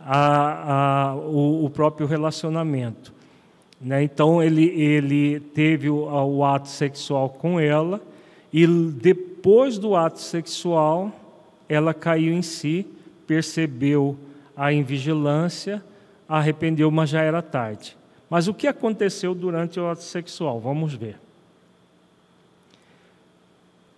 a, a, o, o próprio relacionamento. Né? Então, ele, ele teve o, o ato sexual com ela e, depois do ato sexual, ela caiu em si, percebeu a invigilância, arrependeu, mas já era tarde. Mas o que aconteceu durante o ato sexual? Vamos ver.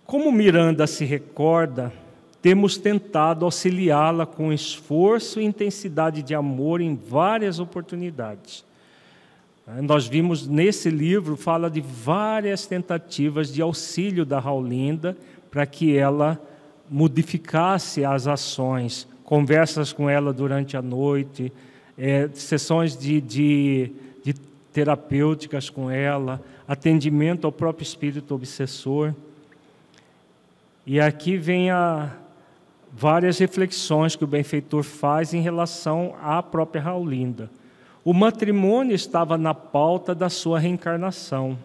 Como Miranda se recorda, temos tentado auxiliá-la com esforço e intensidade de amor em várias oportunidades. Nós vimos nesse livro, fala de várias tentativas de auxílio da Raulinda para que ela modificasse as ações, conversas com ela durante a noite, é, sessões de, de, de terapêuticas com ela, atendimento ao próprio espírito obsessor. E aqui vem a várias reflexões que o benfeitor faz em relação à própria Raulinda. O matrimônio estava na pauta da sua reencarnação,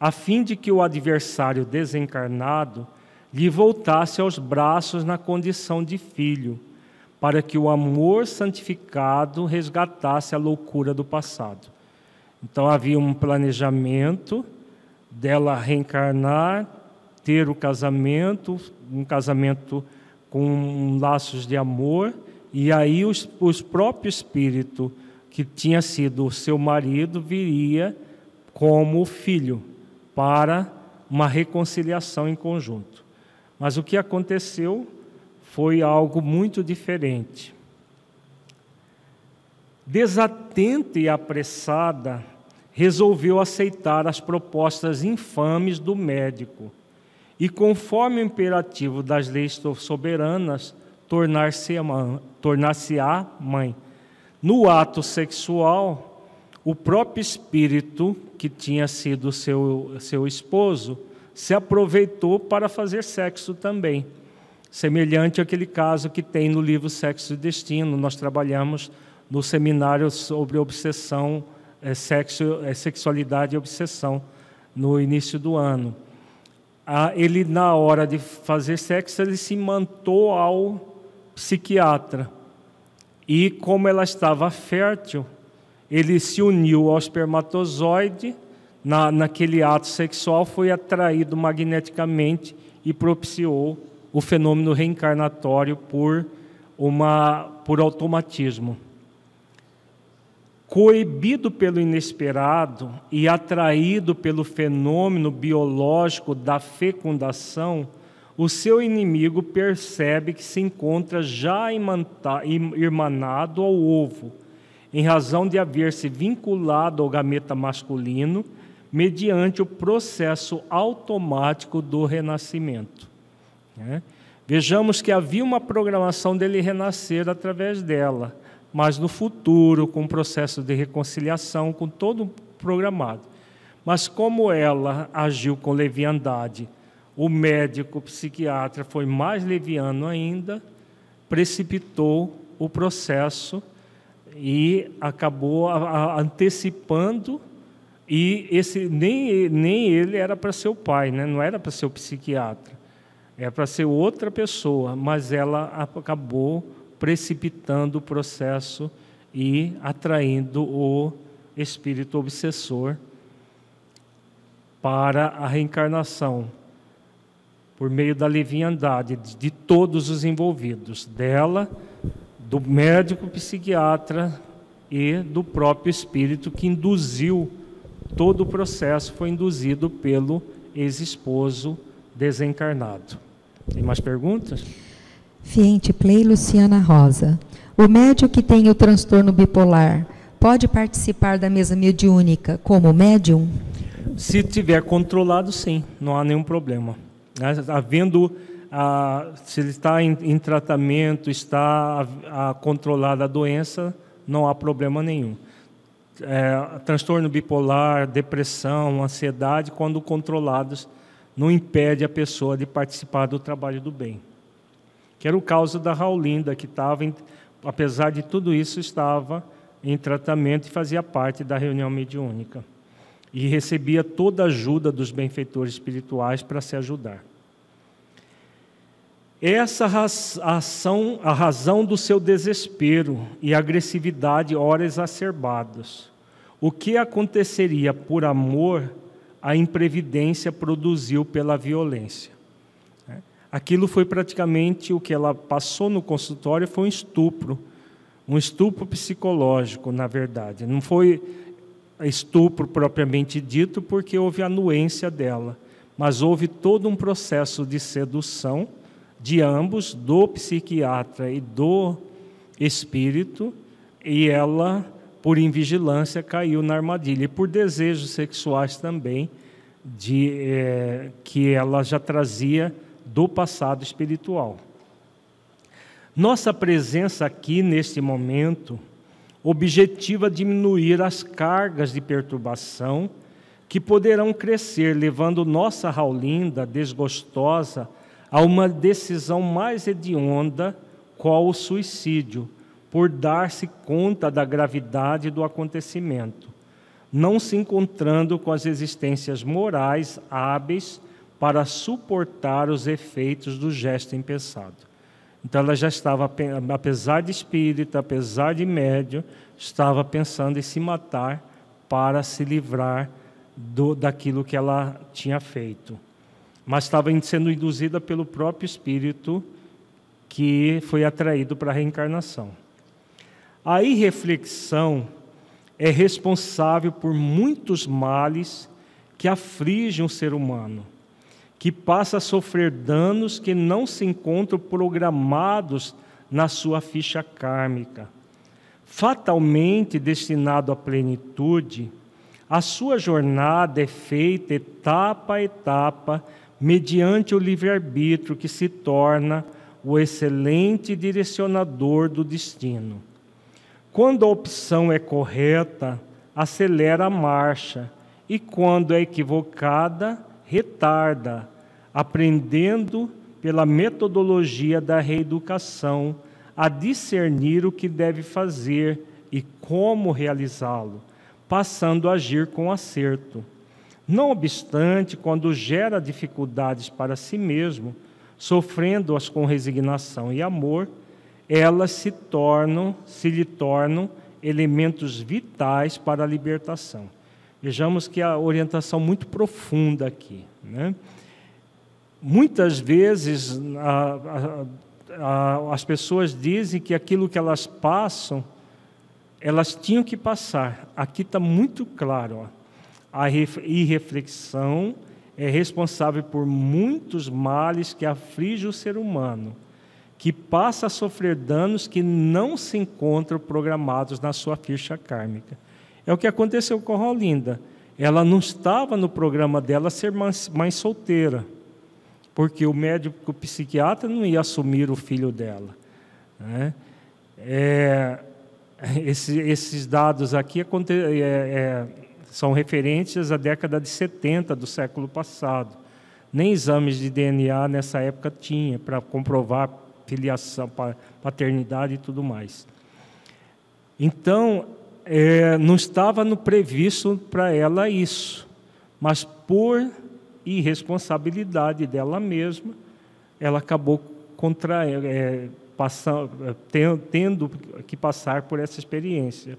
a fim de que o adversário desencarnado lhe voltasse aos braços na condição de filho, para que o amor santificado resgatasse a loucura do passado. Então havia um planejamento dela reencarnar, ter o casamento, um casamento com laços de amor, e aí os, os próprio espírito que tinha sido o seu marido viria como filho para uma reconciliação em conjunto. Mas o que aconteceu foi algo muito diferente. Desatenta e apressada, resolveu aceitar as propostas infames do médico, e, conforme o imperativo das leis soberanas, tornar-se-á tornar-se-á mãe. No ato sexual, o próprio espírito, que tinha sido seu, seu esposo, se aproveitou para fazer sexo também, semelhante àquele caso que tem no livro Sexo e Destino. Nós trabalhamos no seminário sobre obsessão, é, sexo, é, sexualidade e obsessão, no início do ano. Ele, na hora de fazer sexo, ele se mantou ao psiquiatra. E, como ela estava fértil, ele se uniu ao espermatozoide. Na, naquele ato sexual, foi atraído magneticamente e propiciou o fenômeno reencarnatório por, uma, por automatismo. coibido pelo inesperado e atraído pelo fenômeno biológico da fecundação, o seu inimigo percebe que se encontra já irmanado ao ovo, em razão de haver se vinculado ao gameta masculino mediante o processo automático do renascimento. Né? Vejamos que havia uma programação dele renascer através dela, mas no futuro, com o processo de reconciliação, com todo programado. Mas como ela agiu com leviandade, o médico psiquiatra foi mais leviano ainda, precipitou o processo e acabou antecipando, e esse, nem, nem ele era para ser o pai, né? Não era para ser o psiquiatra, era para ser outra pessoa, mas ela acabou precipitando o processo e atraindo o espírito obsessor para a reencarnação, por meio da leviandade de todos os envolvidos, dela, do médico psiquiatra e do próprio espírito que induziu, todo o processo foi induzido pelo ex-esposo desencarnado. Tem mais perguntas? FEENTE Play, Luciana Rosa. O médium que tem o transtorno bipolar pode participar da mesa mediúnica como médium? Se tiver controlado, sim, não há nenhum problema. Havendo, ah, se ele está em, em tratamento, está a, a controlada a doença, não há problema nenhum. É, transtorno bipolar, depressão, ansiedade, quando controlados, não impede a pessoa de participar do trabalho do bem. Que era o caso da Raulinda, que estava, em, apesar de tudo isso, estava em tratamento e fazia parte da reunião mediúnica. E recebia toda a ajuda dos benfeitores espirituais para se ajudar. Essa ação, a razão do seu desespero e agressividade, ora exacerbados. O que aconteceria por amor, a imprevidência produziu pela violência. Aquilo foi praticamente o que ela passou no consultório, foi um estupro, um estupro psicológico, na verdade. Não foi estupro propriamente dito, porque houve a anuência dela, mas houve todo um processo de sedução de ambos, do psiquiatra e do espírito, e ela, por invigilância, caiu na armadilha, e por desejos sexuais também, de, é, que ela já trazia do passado espiritual. Nossa presença aqui, neste momento, objetiva diminuir as cargas de perturbação que poderão crescer, levando nossa Raulinda desgostosa a uma decisão mais hedionda, qual o suicídio, por dar-se conta da gravidade do acontecimento, não se encontrando com as existências morais hábeis para suportar os efeitos do gesto impensado. Então, ela já estava, apesar de espírita, apesar de médium, estava pensando em se matar para se livrar do, daquilo que ela tinha feito. Mas estava sendo induzida pelo próprio espírito que foi atraído para a reencarnação. A irreflexão é responsável por muitos males que afligem o ser humano, que passa a sofrer danos que não se encontram programados na sua ficha kármica. Fatalmente destinado à plenitude, a sua jornada é feita etapa a etapa, mediante o livre-arbítrio que se torna o excelente direcionador do destino. Quando a opção é correta, acelera a marcha, e quando é equivocada, retarda, aprendendo pela metodologia da reeducação a discernir o que deve fazer e como realizá-lo, passando a agir com acerto. Não obstante, quando gera dificuldades para si mesmo, sofrendo-as com resignação e amor, elas se tornam, se lhe tornam elementos vitais para a libertação. Vejamos que a orientação muito profunda aqui, né? Muitas vezes a, a, a, as pessoas dizem que aquilo que elas passam elas tinham que passar. Aqui está muito claro, ó. A irreflexão é responsável por muitos males que aflige o ser humano, que passa a sofrer danos que não se encontram programados na sua ficha kármica. É o que aconteceu com a Raulinda. Ela não estava no programa dela ser mãe solteira, porque o médico psiquiatra não ia assumir o filho dela, né? É, esse, esses dados aqui é, é, são referências à década de setenta do século passado. Nem exames de D N A nessa época tinha para comprovar filiação, paternidade e tudo mais. Então, é, não estava no previsto para ela isso, mas por irresponsabilidade dela mesma, ela acabou contra, é, passando, tendo que passar por essa experiência.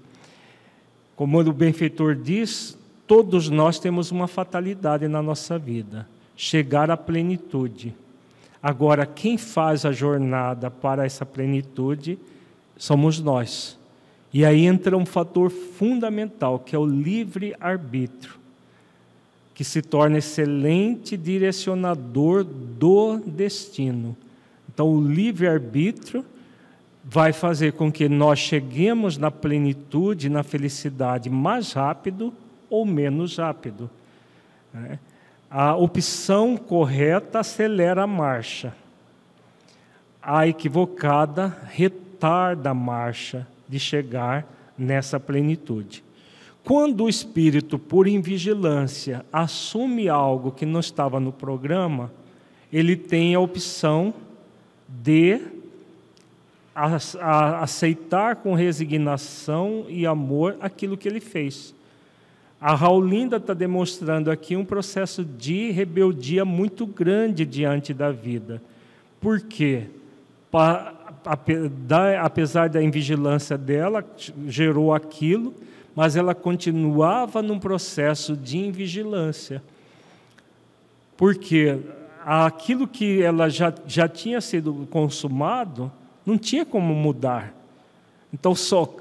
Como o benfeitor diz, todos nós temos uma fatalidade na nossa vida: chegar à plenitude. Agora, quem faz a jornada para essa plenitude somos nós. E aí entra um fator fundamental, que é o livre-arbítrio, que se torna excelente direcionador do destino. Então, o livre-arbítrio vai fazer com que nós cheguemos na plenitude, na felicidade, mais rápido ou menos rápido, né? A opção correta acelera a marcha. A equivocada retarda a marcha de chegar nessa plenitude. Quando o espírito, por invigilância, assume algo que não estava no programa, ele tem a opção de aceitar com resignação e amor aquilo que ele fez. A Raulinda está demonstrando aqui um processo de rebeldia muito grande diante da vida. Por quê? Apesar da invigilância dela, gerou aquilo, mas ela continuava num processo de invigilância. Porque aquilo que ela já, já tinha sido consumado, não tinha como mudar. Então, só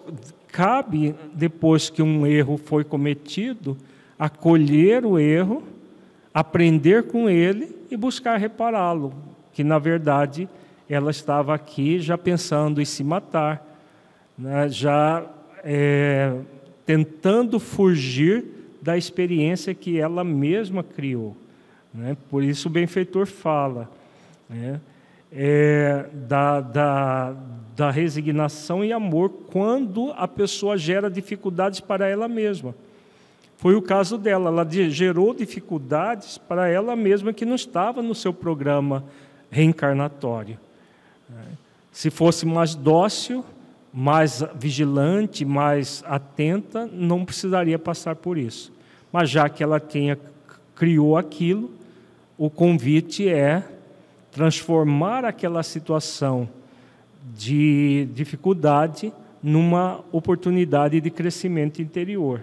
cabe, depois que um erro foi cometido, acolher o erro, aprender com ele e buscar repará-lo, que, na verdade, ela estava aqui já pensando em se matar, né? Já é, tentando fugir da experiência que ela mesma criou, né? Por isso o benfeitor fala, né? É, da, da, da resignação e amor quando a pessoa gera dificuldades para ela mesma. Foi o caso dela, ela gerou dificuldades para ela mesma que não estava no seu programa reencarnatório. Se fosse mais dócil, mais vigilante, mais atenta, não precisaria passar por isso. Mas já que ela tinha, criou aquilo, o convite é transformar aquela situação de dificuldade numa oportunidade de crescimento interior.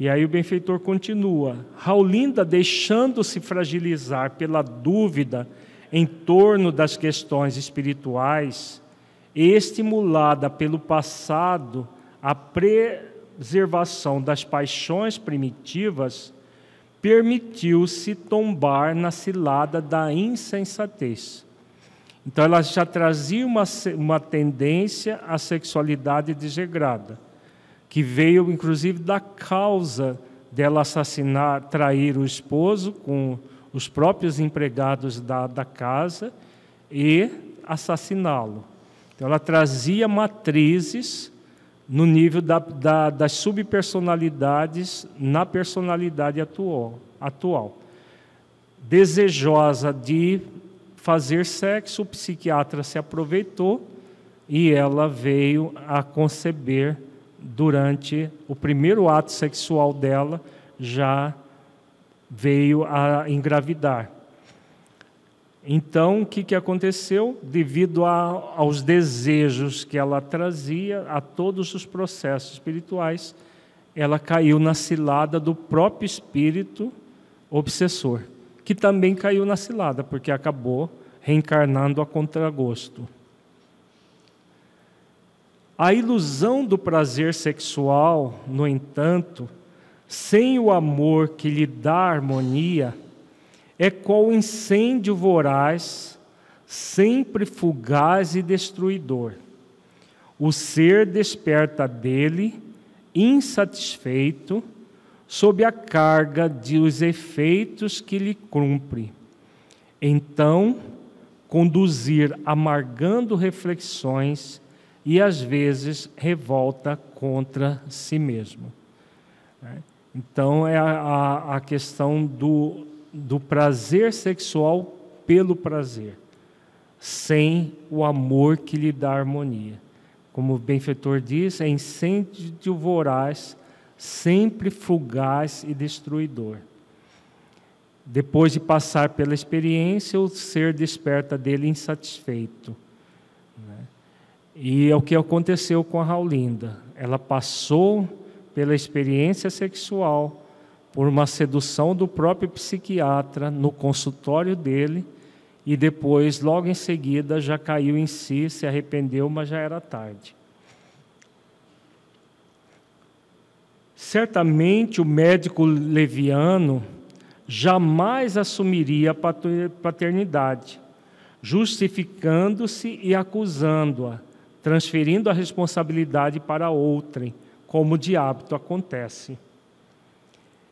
E aí o benfeitor continua: Raulinda, deixando-se fragilizar pela dúvida em torno das questões espirituais, estimulada pelo passado à preservação das paixões primitivas, permitiu-se tombar na cilada da insensatez. Então, ela já trazia uma, uma tendência à sexualidade desregrada, que veio, inclusive, da causa dela assassinar, trair o esposo com os próprios empregados da, da casa e assassiná-lo. Então, ela trazia matrizes no nível da, da, das subpersonalidades na personalidade atual, atual. Desejosa de fazer sexo, o psiquiatra se aproveitou e ela veio a conceber durante o primeiro ato sexual dela, já veio a engravidar. Então, o que, que aconteceu? Devido a, aos desejos que ela trazia, a todos os processos espirituais, ela caiu na cilada do próprio espírito obsessor, que também caiu na cilada, porque acabou reencarnando a contragosto. A ilusão do prazer sexual, no entanto, sem o amor que lhe dá harmonia, é qual incêndio voraz, sempre fugaz e destruidor. O ser desperta dele, insatisfeito, sob a carga de os efeitos que lhe cumpre. Então, conduzir amargando reflexões e, às vezes, revolta contra si mesmo. Então, é a, a questão do, do prazer sexual pelo prazer, sem o amor que lhe dá harmonia. Como o benfeitor diz, é incêndio voraz, sempre fugaz e destruidor. Depois de passar pela experiência, o ser desperta dele insatisfeito. E é o que aconteceu com a Raulinda. Ela passou pela experiência sexual, por uma sedução do próprio psiquiatra no consultório dele, e depois, logo em seguida, já caiu em si, se arrependeu, mas já era tarde. Certamente o médico leviano jamais assumiria a paternidade, justificando-se e acusando-a, transferindo a responsabilidade para outrem, como de hábito acontece.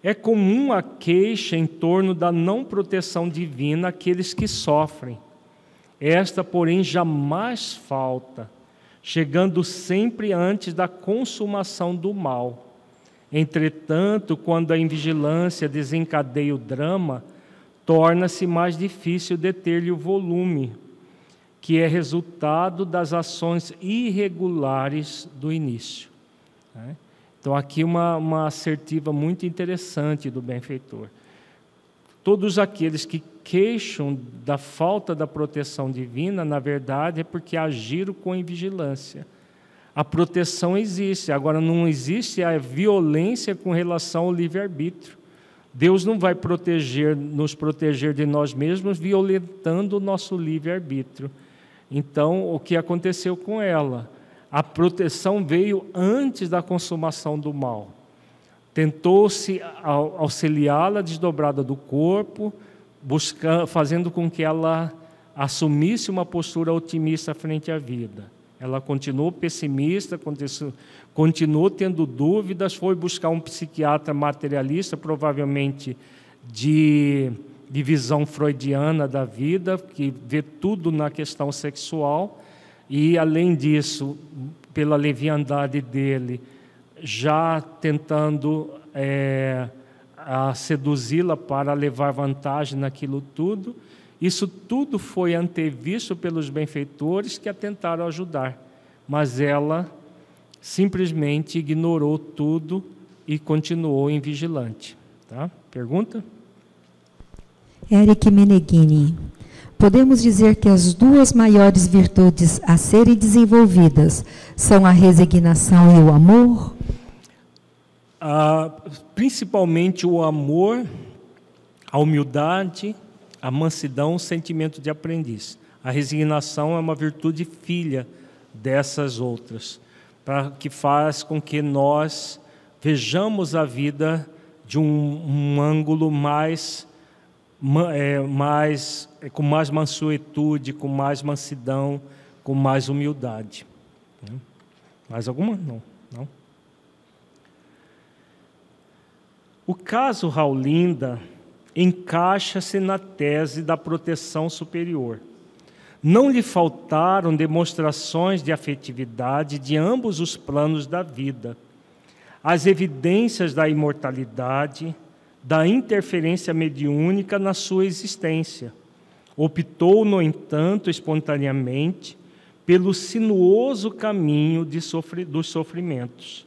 É comum a queixa em torno da não proteção divina àqueles que sofrem. Esta, porém, jamais falta, chegando sempre antes da consumação do mal. Entretanto, quando a invigilância desencadeia o drama, torna-se mais difícil deter-lhe o volume, que é resultado das ações irregulares do início. Então, aqui uma, uma assertiva muito interessante do benfeitor. Todos aqueles que queixam da falta da proteção divina, na verdade, é porque agiram com invigilância. A proteção existe, agora não existe a violência com relação ao livre-arbítrio. Deus não vai proteger, nos proteger de nós mesmos violentando o nosso livre-arbítrio. Então, o que aconteceu com ela? A proteção veio antes da consumação do mal. Tentou-se auxiliá-la desdobrada do corpo, buscando, fazendo com que ela assumisse uma postura otimista frente à vida. Ela continuou pessimista, continuou tendo dúvidas, foi buscar um psiquiatra materialista, provavelmente de, de visão freudiana da vida, que vê tudo na questão sexual, e, além disso, pela leviandade dele, já tentando é, a seduzi-la para levar vantagem naquilo tudo. Isso tudo foi antevisto pelos benfeitores que a tentaram ajudar, mas ela simplesmente ignorou tudo e continuou invigilante. Tá? Pergunta? Eric Meneghini. Podemos dizer que as duas maiores virtudes a serem desenvolvidas são a resignação e o amor? Ah, principalmente o amor, a humildade, a mansidão, o sentimento de aprendiz. A resignação é uma virtude filha dessas outras, para que faz com que nós vejamos a vida de um, um ângulo mais, é, mais é, com mais mansuetude, com mais mansidão, com mais humildade. Mais alguma? Não. Não. O caso Raulinda encaixa-se na tese da proteção superior. Não lhe faltaram demonstrações de afetividade de ambos os planos da vida, as evidências da imortalidade, da interferência mediúnica na sua existência. Optou, no entanto, espontaneamente, pelo sinuoso caminho de sofr- dos sofrimentos,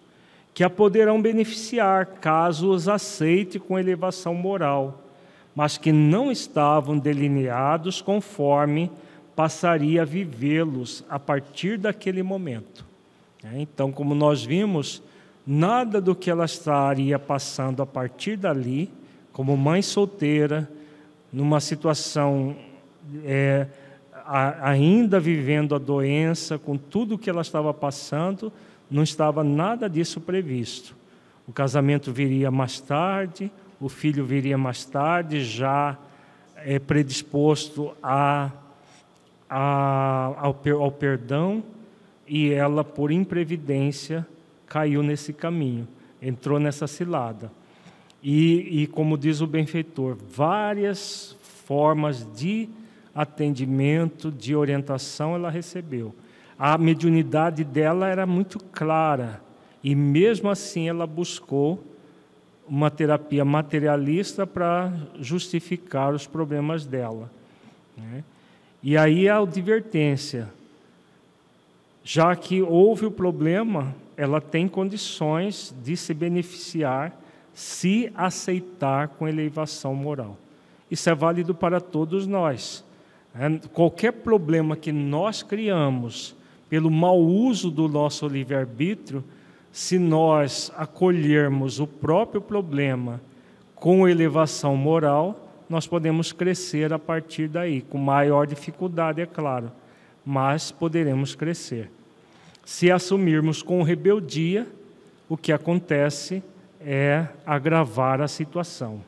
que a poderão beneficiar caso os aceite com elevação moral, mas que não estavam delineados conforme passaria a vivê-los a partir daquele momento. Então, como nós vimos, nada do que ela estaria passando a partir dali, como mãe solteira, numa situação é, a, ainda vivendo a doença, com tudo que ela estava passando, não estava nada disso previsto. O casamento viria mais tarde, o filho viria mais tarde, já é, predisposto a, a, ao, ao perdão, e ela, por imprevidência, caiu nesse caminho, entrou nessa cilada. E, e como diz o benfeitor, várias formas de atendimento, de orientação ela recebeu. A mediunidade dela era muito clara, e mesmo assim ela buscou uma terapia materialista para justificar os problemas dela, né? E aí a advertência, já que houve o problema, ela tem condições de se beneficiar se aceitar com elevação moral. Isso é válido para todos nós. Qualquer problema que nós criamos pelo mau uso do nosso livre-arbítrio, se nós acolhermos o próprio problema com elevação moral, nós podemos crescer a partir daí, com maior dificuldade, é claro, mas poderemos crescer. Se assumirmos com rebeldia, o que acontece é agravar a situação.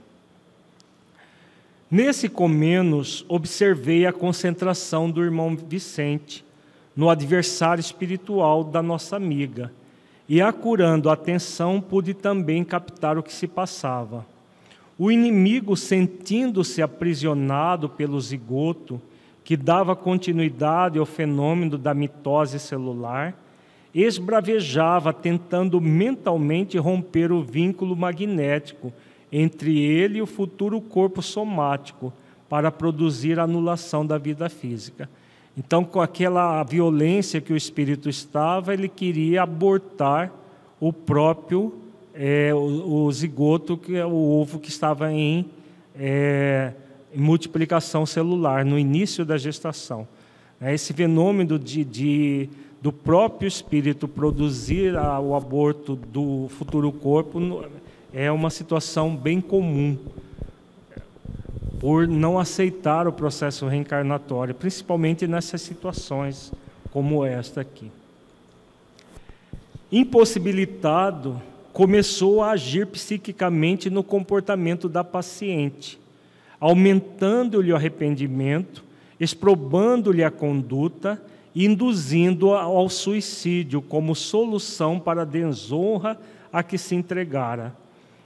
Nesse Comenos, observei a concentração do irmão Vicente no adversário espiritual da nossa amiga, e acurando a atenção, pude também captar o que se passava. O inimigo, sentindo-se aprisionado pelo zigoto, que dava continuidade ao fenômeno da mitose celular, esbravejava tentando mentalmente romper o vínculo magnético entre ele e o futuro corpo somático, para produzir a anulação da vida física. Então, com aquela violência que o espírito estava, ele queria abortar o próprio é, o, o zigoto, que é o ovo que estava em é, multiplicação celular, no início da gestação. Esse fenômeno de, de, do próprio espírito produzir a, o aborto do futuro corpo é uma situação bem comum, por não aceitar o processo reencarnatório, principalmente nessas situações como esta aqui. Impossibilitado, começou a agir psiquicamente no comportamento da paciente, aumentando-lhe o arrependimento, exprobando-lhe a conduta, induzindo-a ao suicídio como solução para a desonra a que se entregara,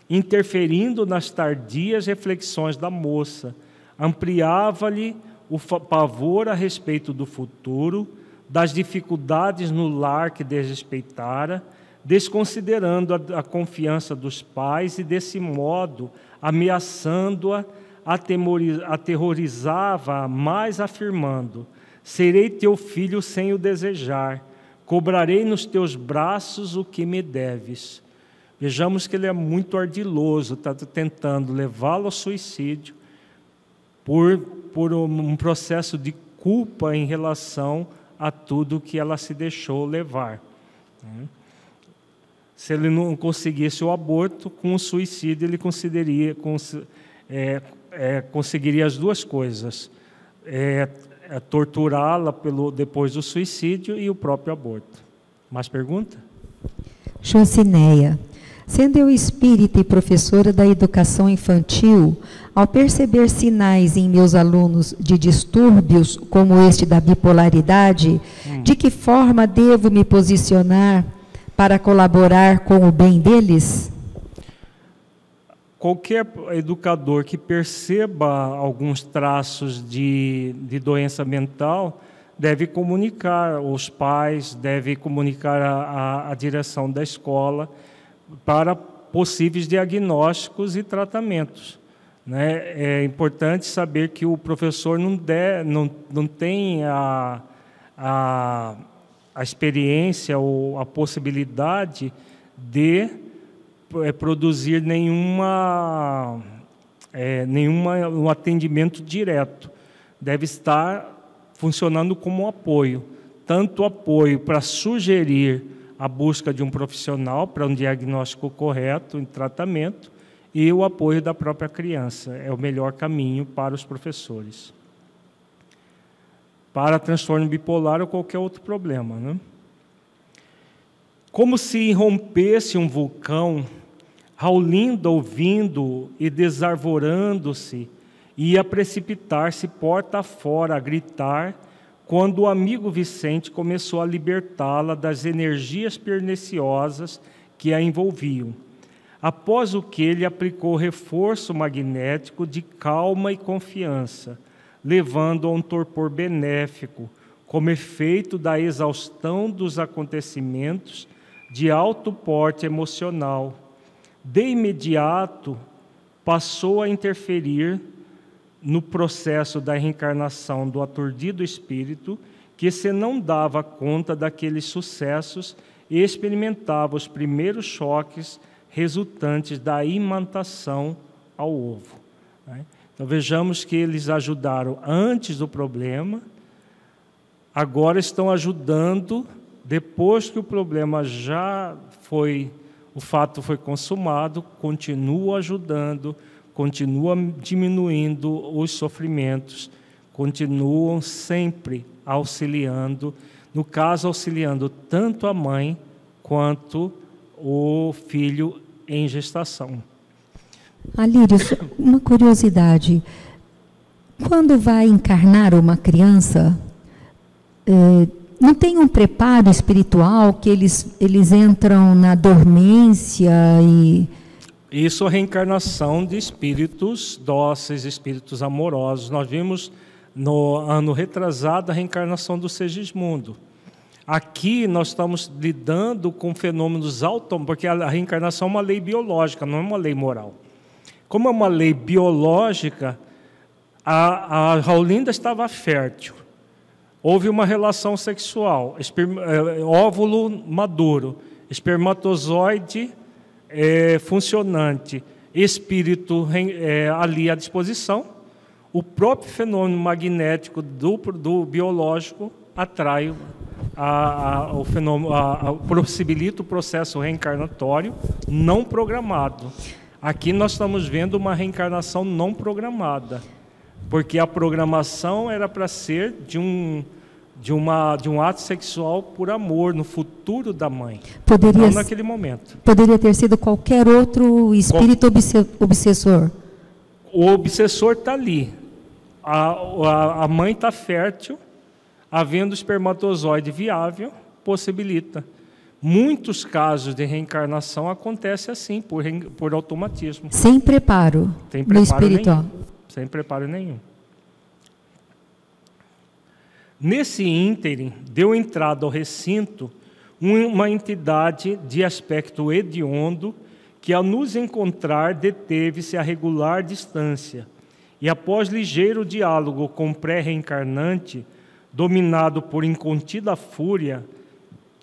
interferindo nas tardias reflexões da moça, ampliava-lhe o pavor a respeito do futuro, das dificuldades no lar que desrespeitara, desconsiderando a, a confiança dos pais e, desse modo, ameaçando-a, aterrorizava-a, mais afirmando: serei teu filho sem o desejar, cobrarei nos teus braços o que me deves. Vejamos que ele é muito ardiloso, está tentando levá-lo ao suicídio por, por um processo de culpa em relação a tudo que ela se deixou levar. Se ele não conseguisse o aborto, com o suicídio ele conseguiria, é, é, conseguiria as duas coisas, é, é, torturá-la pelo, depois do suicídio, e o próprio aborto. Mais pergunta? Jocineia. Sendo eu espírita e professora da educação infantil, ao perceber sinais em meus alunos de distúrbios como este da bipolaridade, hum. de que forma devo me posicionar para colaborar com o bem deles? Qualquer educador que perceba alguns traços de, de doença mental deve comunicar os pais, deve comunicar a, a, a direção da escola, para possíveis diagnósticos e tratamentos, né? É importante saber que o professor não, der, não, não tem a, a, a experiência ou a possibilidade de é, produzir nenhuma, é, nenhuma, um atendimento direto. Deve estar funcionando como apoio, tanto apoio para sugerir a busca de um profissional para um diagnóstico correto em tratamento, e o apoio da própria criança é o melhor caminho para os professores. para transtorno bipolar ou qualquer outro problema, né? Como se rompesse um vulcão, Raulinda, ouvindo e desarvorando-se, ia precipitar-se porta fora a gritar quando o amigo Vicente começou a libertá-la das energias perniciosas que a envolviam, após o que ele aplicou reforço magnético de calma e confiança, levando a um torpor benéfico, como efeito da exaustão dos acontecimentos de alto porte emocional. De imediato, passou a interferir no processo da reencarnação do aturdido espírito, que se não dava conta daqueles sucessos e experimentava os primeiros choques resultantes da imantação ao ovo. Então, vejamos que eles ajudaram antes do problema, agora estão ajudando depois que o problema já foi, o fato foi consumado, continua ajudando, continua diminuindo os sofrimentos, continuam sempre auxiliando, no caso, auxiliando tanto a mãe quanto o filho em gestação. Alírios, uma curiosidade. Quando vai encarnar uma criança, é, não tem um preparo espiritual que eles, eles entram na dormência e... Isso é a reencarnação de espíritos dóceis, espíritos amorosos. Nós vimos no ano retrasado a reencarnação do Segismundo. Aqui nós estamos lidando com fenômenos autônomos, porque a reencarnação é uma lei biológica, não é uma lei moral. Como é uma lei biológica, a, a Raulinda estava fértil. Houve uma relação sexual, esperma, óvulo maduro, espermatozoide é, funcionante, espírito é, ali à disposição. O próprio fenômeno magnético do, do biológico atrai a, a, o fenômeno, a, a, possibilita o processo reencarnatório não programado. Aqui nós estamos vendo uma reencarnação não programada, porque a programação era para ser de um, de, uma, de um ato sexual por amor, no futuro da mãe, poderia, não naquele momento. Poderia ter sido qualquer outro espírito obse, obsessor? O obsessor está ali, a, a, a mãe está fértil, havendo espermatozoide viável, possibilita. Muitos casos de reencarnação acontecem assim, por, por automatismo. Sem preparo, Sem preparo do espiritual. Nenhum. Sem preparo nenhum. Nesse ínterim, deu entrada ao recinto uma entidade de aspecto hediondo que, ao nos encontrar, deteve-se a regular distância e, após ligeiro diálogo com o pré-reencarnante, dominado por incontida fúria,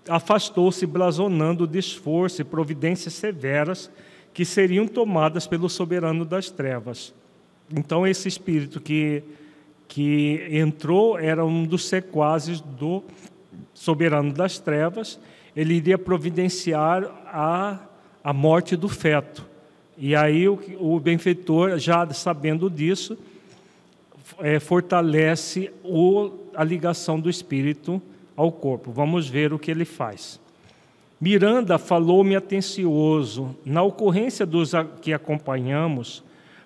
afastou-se blasonando de esforço e providências severas que seriam tomadas pelo soberano das trevas. Então, esse espírito que, que entrou era um dos sequazes do soberano das trevas. Ele iria providenciar a, a morte do feto. E aí o, o benfeitor, já sabendo disso, é, fortalece o, a ligação do espírito ao corpo. Vamos ver o que ele faz. Miranda falou-me atencioso. Na ocorrência dos a, que acompanhamos,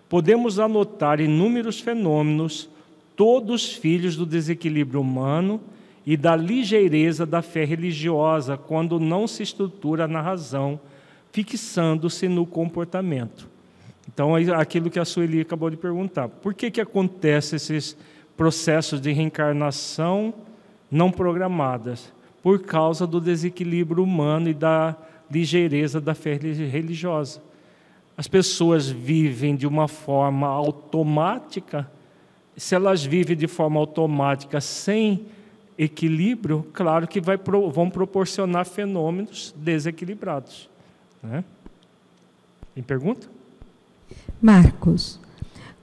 podemos anotar inúmeros fenômenos, todos filhos do desequilíbrio humano e da ligeireza da fé religiosa, quando não se estrutura na razão, fixando-se no comportamento. Então, é aquilo que a Sueli acabou de perguntar. Por que que acontecem esses processos de reencarnação não programadas? Por causa do desequilíbrio humano e da ligeireza da fé religiosa. As pessoas vivem de uma forma automática. Se elas vivem de forma automática, sem equilíbrio, claro que vai, vão proporcionar fenômenos desequilibrados, né? Tem pergunta? Marcos,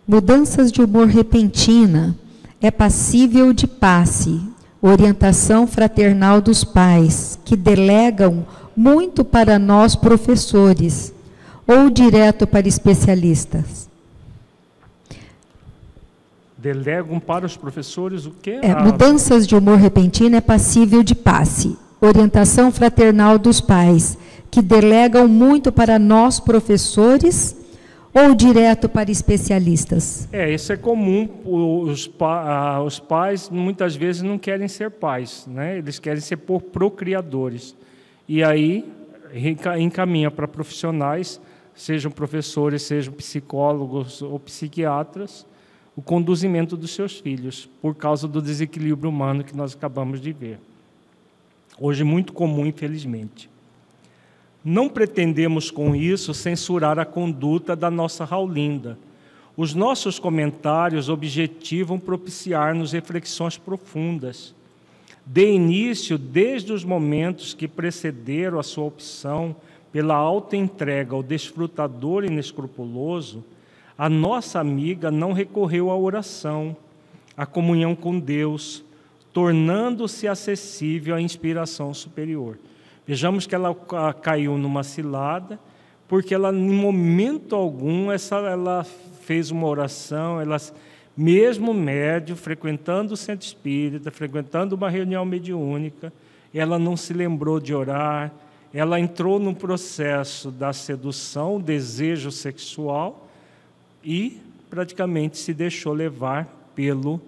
mudanças de humor repentina é passível de passe, orientação fraternal dos pais, que delegam muito para nós professores, ou direto para especialistas? delegam para os professores o que? É, mudanças de humor repentino é passível de passe. Orientação fraternal dos pais, que delegam muito para nós, professores, ou direto para especialistas? É, isso é comum. Os, pa os pais, muitas vezes, não querem ser pais, né? Eles querem ser por procriadores. E aí, encaminha para profissionais, sejam professores, sejam psicólogos ou psiquiatras, o conduzimento dos seus filhos, por causa do desequilíbrio humano que nós acabamos de ver. Hoje, muito comum, infelizmente. Não pretendemos, com isso, censurar a conduta da nossa Raulinda. Os nossos comentários objetivam propiciar-nos reflexões profundas. De início, desde os momentos que precederam a sua opção pela autoentrega ao desfrutador inescrupuloso, a nossa amiga não recorreu à oração, à comunhão com Deus, tornando-se acessível à inspiração superior. Vejamos que ela caiu numa cilada, porque ela, em momento algum, essa, ela fez uma oração, ela, mesmo médio, frequentando o centro espírita, frequentando uma reunião mediúnica, ela não se lembrou de orar, ela entrou no processo da sedução, desejo sexual, e praticamente se deixou levar pelo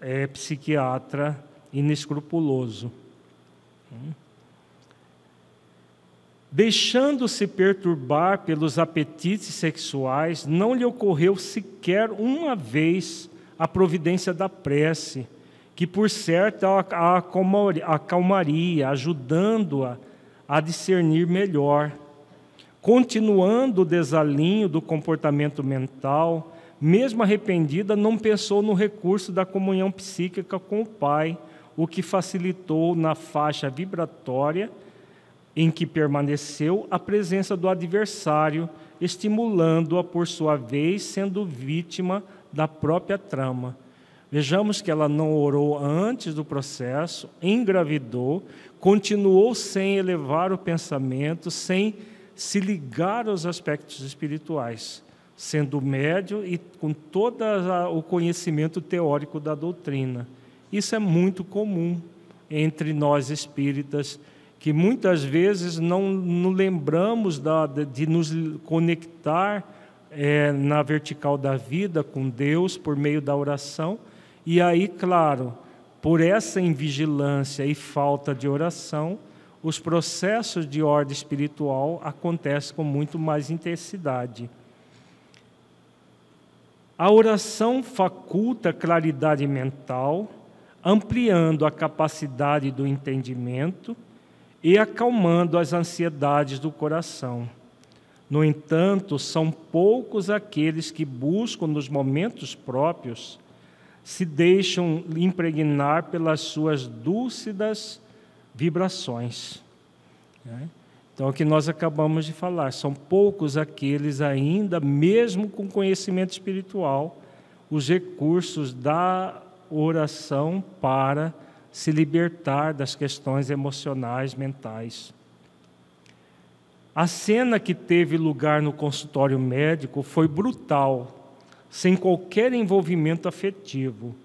é, psiquiatra inescrupuloso. Deixando-se perturbar pelos apetites sexuais, não lhe ocorreu sequer uma vez a providência da prece, que por certo a acalmaria, ajudando-a a discernir melhor. Continuando o desalinho do comportamento mental, mesmo arrependida, não pensou no recurso da comunhão psíquica com o Pai, o que facilitou na faixa vibratória em que permaneceu a presença do adversário, estimulando-a, por sua vez, sendo vítima da própria trama. Vejamos que ela não orou antes do processo, engravidou, continuou sem elevar o pensamento, sem se ligar aos aspectos espirituais, sendo médio e com todo o conhecimento teórico da doutrina. Isso é muito comum entre nós espíritas, que muitas vezes não nos lembramos da, de nos conectar é, na vertical da vida com Deus por meio da oração. E aí, claro, por essa invigilância e falta de oração, os processos de ordem espiritual acontecem com muito mais intensidade. A oração faculta claridade mental, ampliando a capacidade do entendimento e acalmando as ansiedades do coração. No entanto, são poucos aqueles que buscam nos momentos próprios, se deixam impregnar pelas suas dúcidas vibrações. Então, é o que nós acabamos de falar, são poucos aqueles ainda, mesmo com conhecimento espiritual, os recursos da oração para se libertar das questões emocionais, mentais. A cena que teve lugar no consultório médico foi brutal, sem qualquer envolvimento afetivo.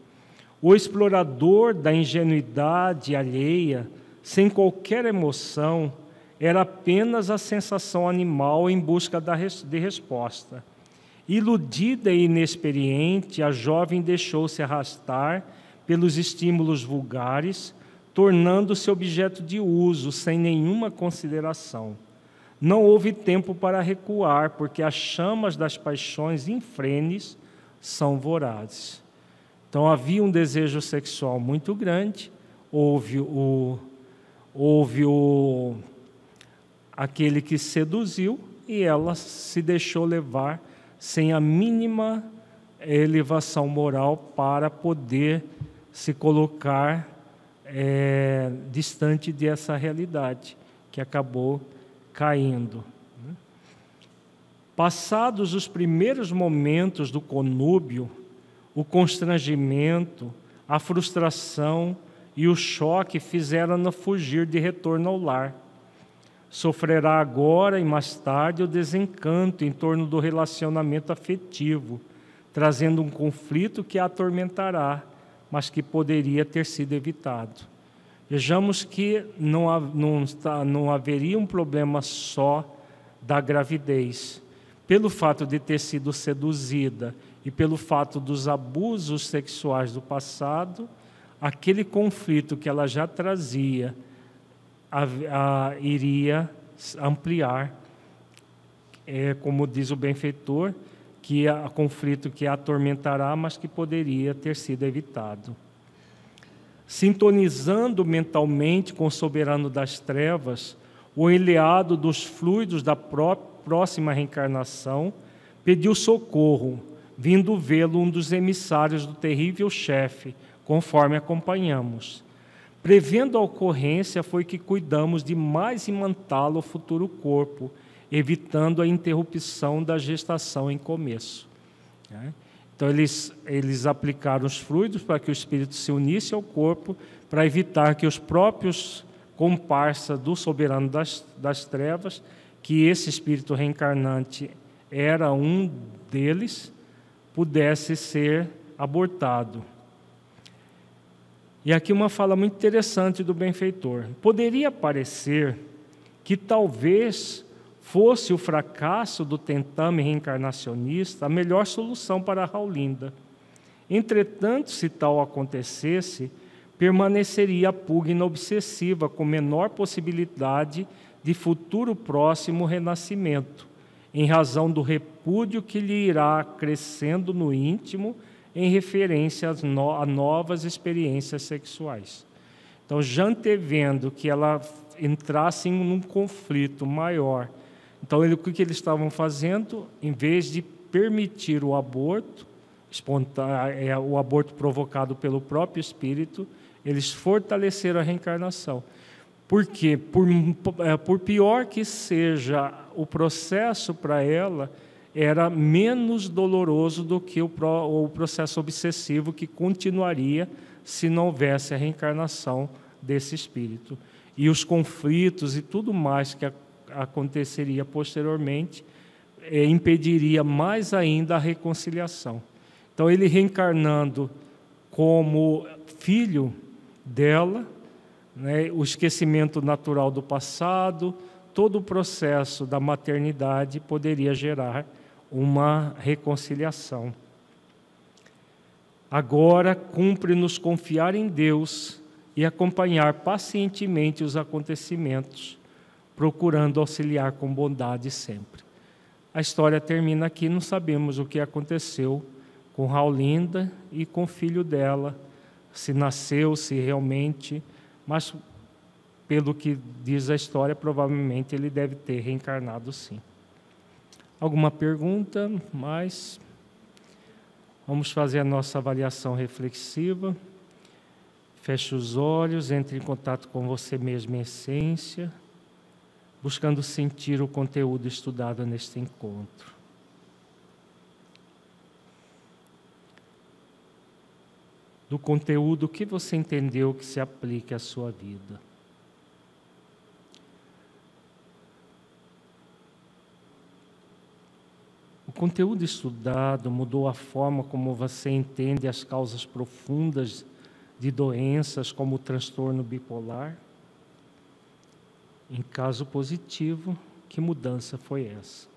O explorador da ingenuidade alheia, sem qualquer emoção, era apenas a sensação animal em busca de resposta. Iludida e inexperiente, a jovem deixou-se arrastar pelos estímulos vulgares, tornando-se objeto de uso, sem nenhuma consideração. Não houve tempo para recuar, porque as chamas das paixões infrenes são vorazes. Então, havia um desejo sexual muito grande, houve, o, houve o, aquele que seduziu, e ela se deixou levar sem a mínima elevação moral para poder se colocar é, distante dessa realidade, que acabou caindo. Passados os primeiros momentos do conúbio, o constrangimento, a frustração e o choque fizeram-na fugir de retorno ao lar. Sofrerá agora e mais tarde o desencanto em torno do relacionamento afetivo, trazendo um conflito que a atormentará, mas que poderia ter sido evitado. Vejamos que não, não, não haveria um problema só da gravidez. Pelo fato de ter sido seduzida e pelo fato dos abusos sexuais do passado, aquele conflito que ela já trazia a, a, iria ampliar, é, como diz o benfeitor, que o conflito que a atormentará, mas que poderia ter sido evitado. Sintonizando mentalmente com o soberano das trevas, o enleado dos fluidos da próxima reencarnação, pediu socorro, vindo vê-lo um dos emissários do terrível chefe, conforme acompanhamos. Prevendo a ocorrência, foi que cuidamos de mais imantá-lo ao futuro corpo, evitando a interrupção da gestação em começo. Então, eles, eles aplicaram os fluidos para que o espírito se unisse ao corpo, para evitar que os próprios comparsa do soberano das, das trevas, que esse espírito reencarnante era um deles, pudesse ser abortado. E aqui uma fala muito interessante do benfeitor. Poderia parecer que talvez fosse o fracasso do tentame reencarnacionista a melhor solução para a Raulinda. Entretanto, se tal acontecesse, permaneceria a pugna obsessiva com menor possibilidade de futuro próximo renascimento, em razão do repúdio que lhe irá crescendo no íntimo em referência a novas experiências sexuais. Então, já antevendo que ela entrasse em um conflito maior, então ele, o que eles estavam fazendo? Em vez de permitir o aborto, é, o aborto provocado pelo próprio espírito, eles fortaleceram a reencarnação. Por quê? Por, por pior que seja o processo para ela, era menos doloroso do que o, o processo obsessivo que continuaria se não houvesse a reencarnação desse espírito. E os conflitos e tudo mais que a, aconteceria posteriormente é, impediria mais ainda a reconciliação. Então, ele reencarnando como filho dela, né, o esquecimento natural do passado, todo o processo da maternidade poderia gerar uma reconciliação. Agora, cumpre-nos confiar em Deus e acompanhar pacientemente os acontecimentos, procurando auxiliar com bondade sempre. A história termina aqui, não sabemos o que aconteceu com Raulinda e com o filho dela, se nasceu, se realmente, mas pelo que diz a história, provavelmente ele deve ter reencarnado sim. Alguma pergunta? Mais? Vamos fazer a nossa avaliação reflexiva. Feche os olhos, entre em contato com você mesmo em essência, buscando sentir o conteúdo estudado neste encontro. Do conteúdo que você entendeu que se aplique à sua vida. O conteúdo estudado mudou a forma como você entende as causas profundas de doenças como o transtorno bipolar? Em caso positivo, que mudança foi essa?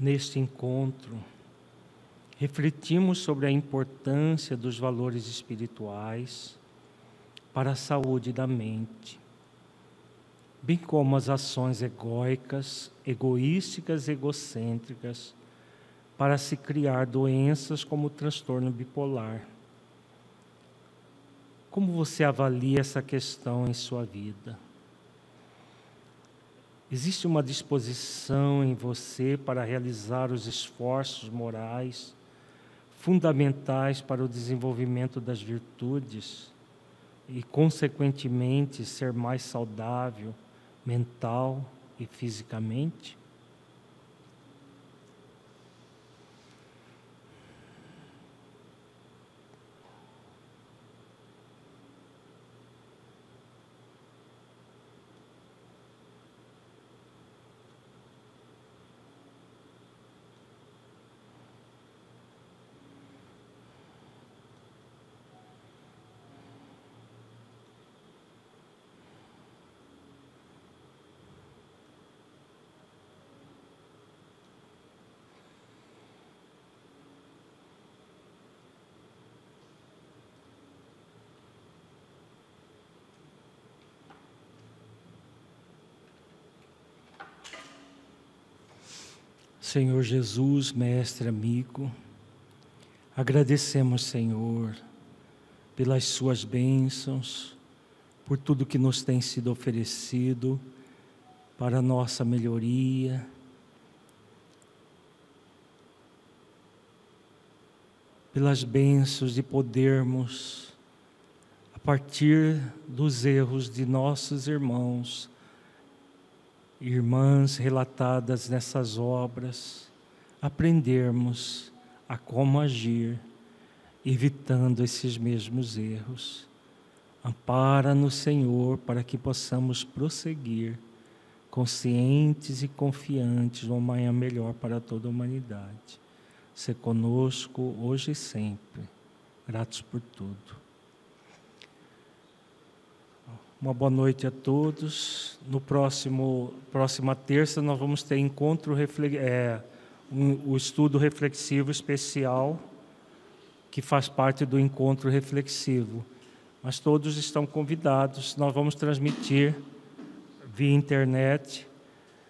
Neste encontro, refletimos sobre a importância dos valores espirituais para a saúde da mente, bem como as ações egóicas, egoísticas e egocêntricas para se criar doenças como o transtorno bipolar. Como você avalia essa questão em sua vida? Existe uma disposição em você para realizar os esforços morais fundamentais para o desenvolvimento das virtudes, e, consequentemente, ser mais saudável mental e fisicamente? Senhor Jesus, mestre amigo, agradecemos, Senhor, pelas suas bênçãos, por tudo que nos tem sido oferecido para a nossa melhoria. Pelas bênçãos de podermos, a partir dos erros de nossos irmãos, irmãs relatadas nessas obras, aprendermos a como agir, evitando esses mesmos erros. Ampara-nos, Senhor, para que possamos prosseguir, conscientes e confiantes, no amanhã melhor para toda a humanidade. Sê conosco, hoje e sempre, gratos por tudo. Uma boa noite a todos. No próximo, próxima terça nós vamos ter encontro, é, um, o estudo reflexivo especial, que faz parte do encontro reflexivo. Mas todos estão convidados, nós vamos transmitir via internet,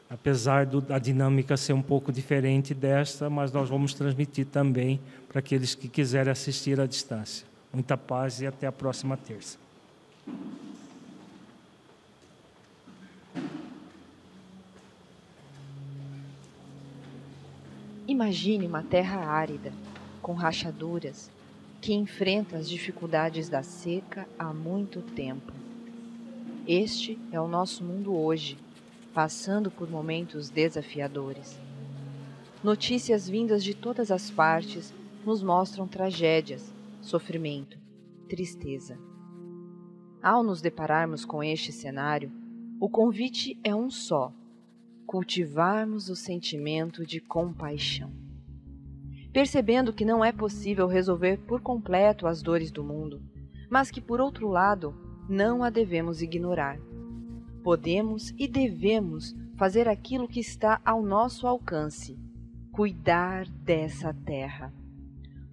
apesar do, da dinâmica ser um pouco diferente desta, mas nós vamos transmitir também para aqueles que quiserem assistir à distância. Muita paz e até a próxima terça. Imagine uma terra árida, com rachaduras, que enfrenta as dificuldades da seca há muito tempo. Este é o nosso mundo hoje, passando por momentos desafiadores. Notícias vindas de todas as partes nos mostram tragédias, sofrimento, tristeza. Ao nos depararmos com este cenário, o convite é um só: cultivarmos o sentimento de compaixão. Percebendo que não é possível resolver por completo as dores do mundo, mas que, por outro lado, não a devemos ignorar. Podemos e devemos fazer aquilo que está ao nosso alcance: cuidar dessa terra.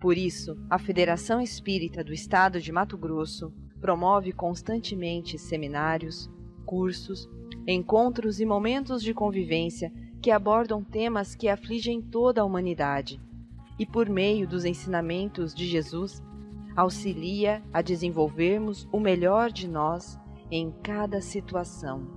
Por isso, a Federação Espírita do Estado de Mato Grosso promove constantemente seminários, cursos, encontros e momentos de convivência que abordam temas que afligem toda a humanidade e, por meio dos ensinamentos de Jesus, auxilia a desenvolvermos o melhor de nós em cada situação.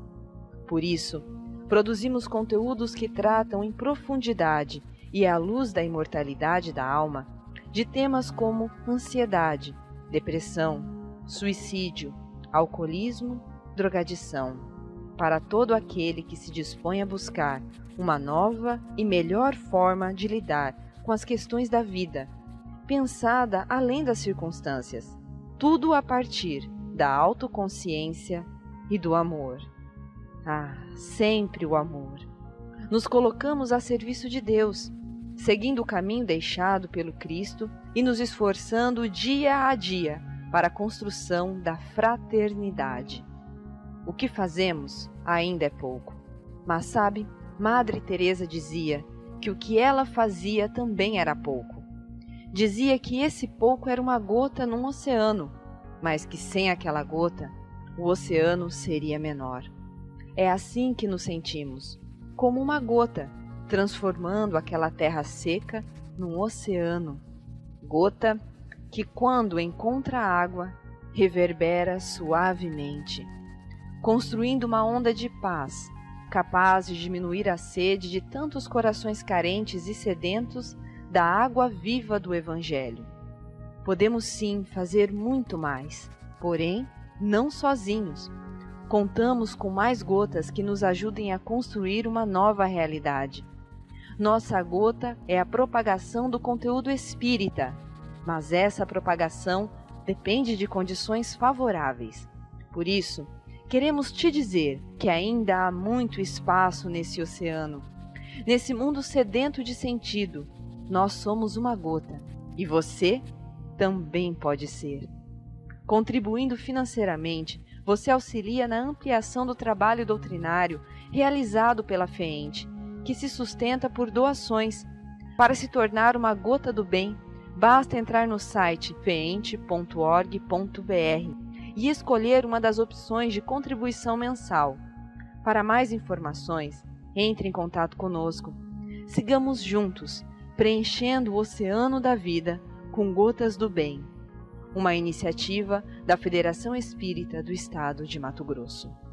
Por isso, produzimos conteúdos que tratam em profundidade e à luz da imortalidade da alma de temas como ansiedade, depressão, suicídio, alcoolismo, drogadição, para todo aquele que se dispõe a buscar uma nova e melhor forma de lidar com as questões da vida, pensada além das circunstâncias, tudo a partir da autoconsciência e do amor. Ah, sempre o amor! Nos colocamos a serviço de Deus, seguindo o caminho deixado pelo Cristo e nos esforçando dia a dia para a construção da fraternidade. O que fazemos ainda é pouco. Mas sabe, Madre Teresa dizia que o que ela fazia também era pouco. Dizia que esse pouco era uma gota num oceano, mas que sem aquela gota, o oceano seria menor. É assim que nos sentimos, como uma gota, transformando aquela terra seca num oceano. Gota que, quando encontra água, reverbera suavemente, construindo uma onda de paz, capaz de diminuir a sede de tantos corações carentes e sedentos da água viva do Evangelho. Podemos sim fazer muito mais, porém, não sozinhos. Contamos com mais gotas que nos ajudem a construir uma nova realidade. Nossa gota é a propagação do conteúdo espírita, mas essa propagação depende de condições favoráveis. Por isso, queremos te dizer que ainda há muito espaço nesse oceano. Nesse mundo sedento de sentido, nós somos uma gota. E você também pode ser. Contribuindo financeiramente, você auxilia na ampliação do trabalho doutrinário realizado pela FEENTE, que se sustenta por doações. Para se tornar uma gota do bem, basta entrar no site feente ponto org ponto br e escolher uma das opções de contribuição mensal. Para mais informações, entre em contato conosco. Sigamos juntos, preenchendo o oceano da vida com gotas do bem. Uma iniciativa da Federação Espírita do Estado de Mato Grosso.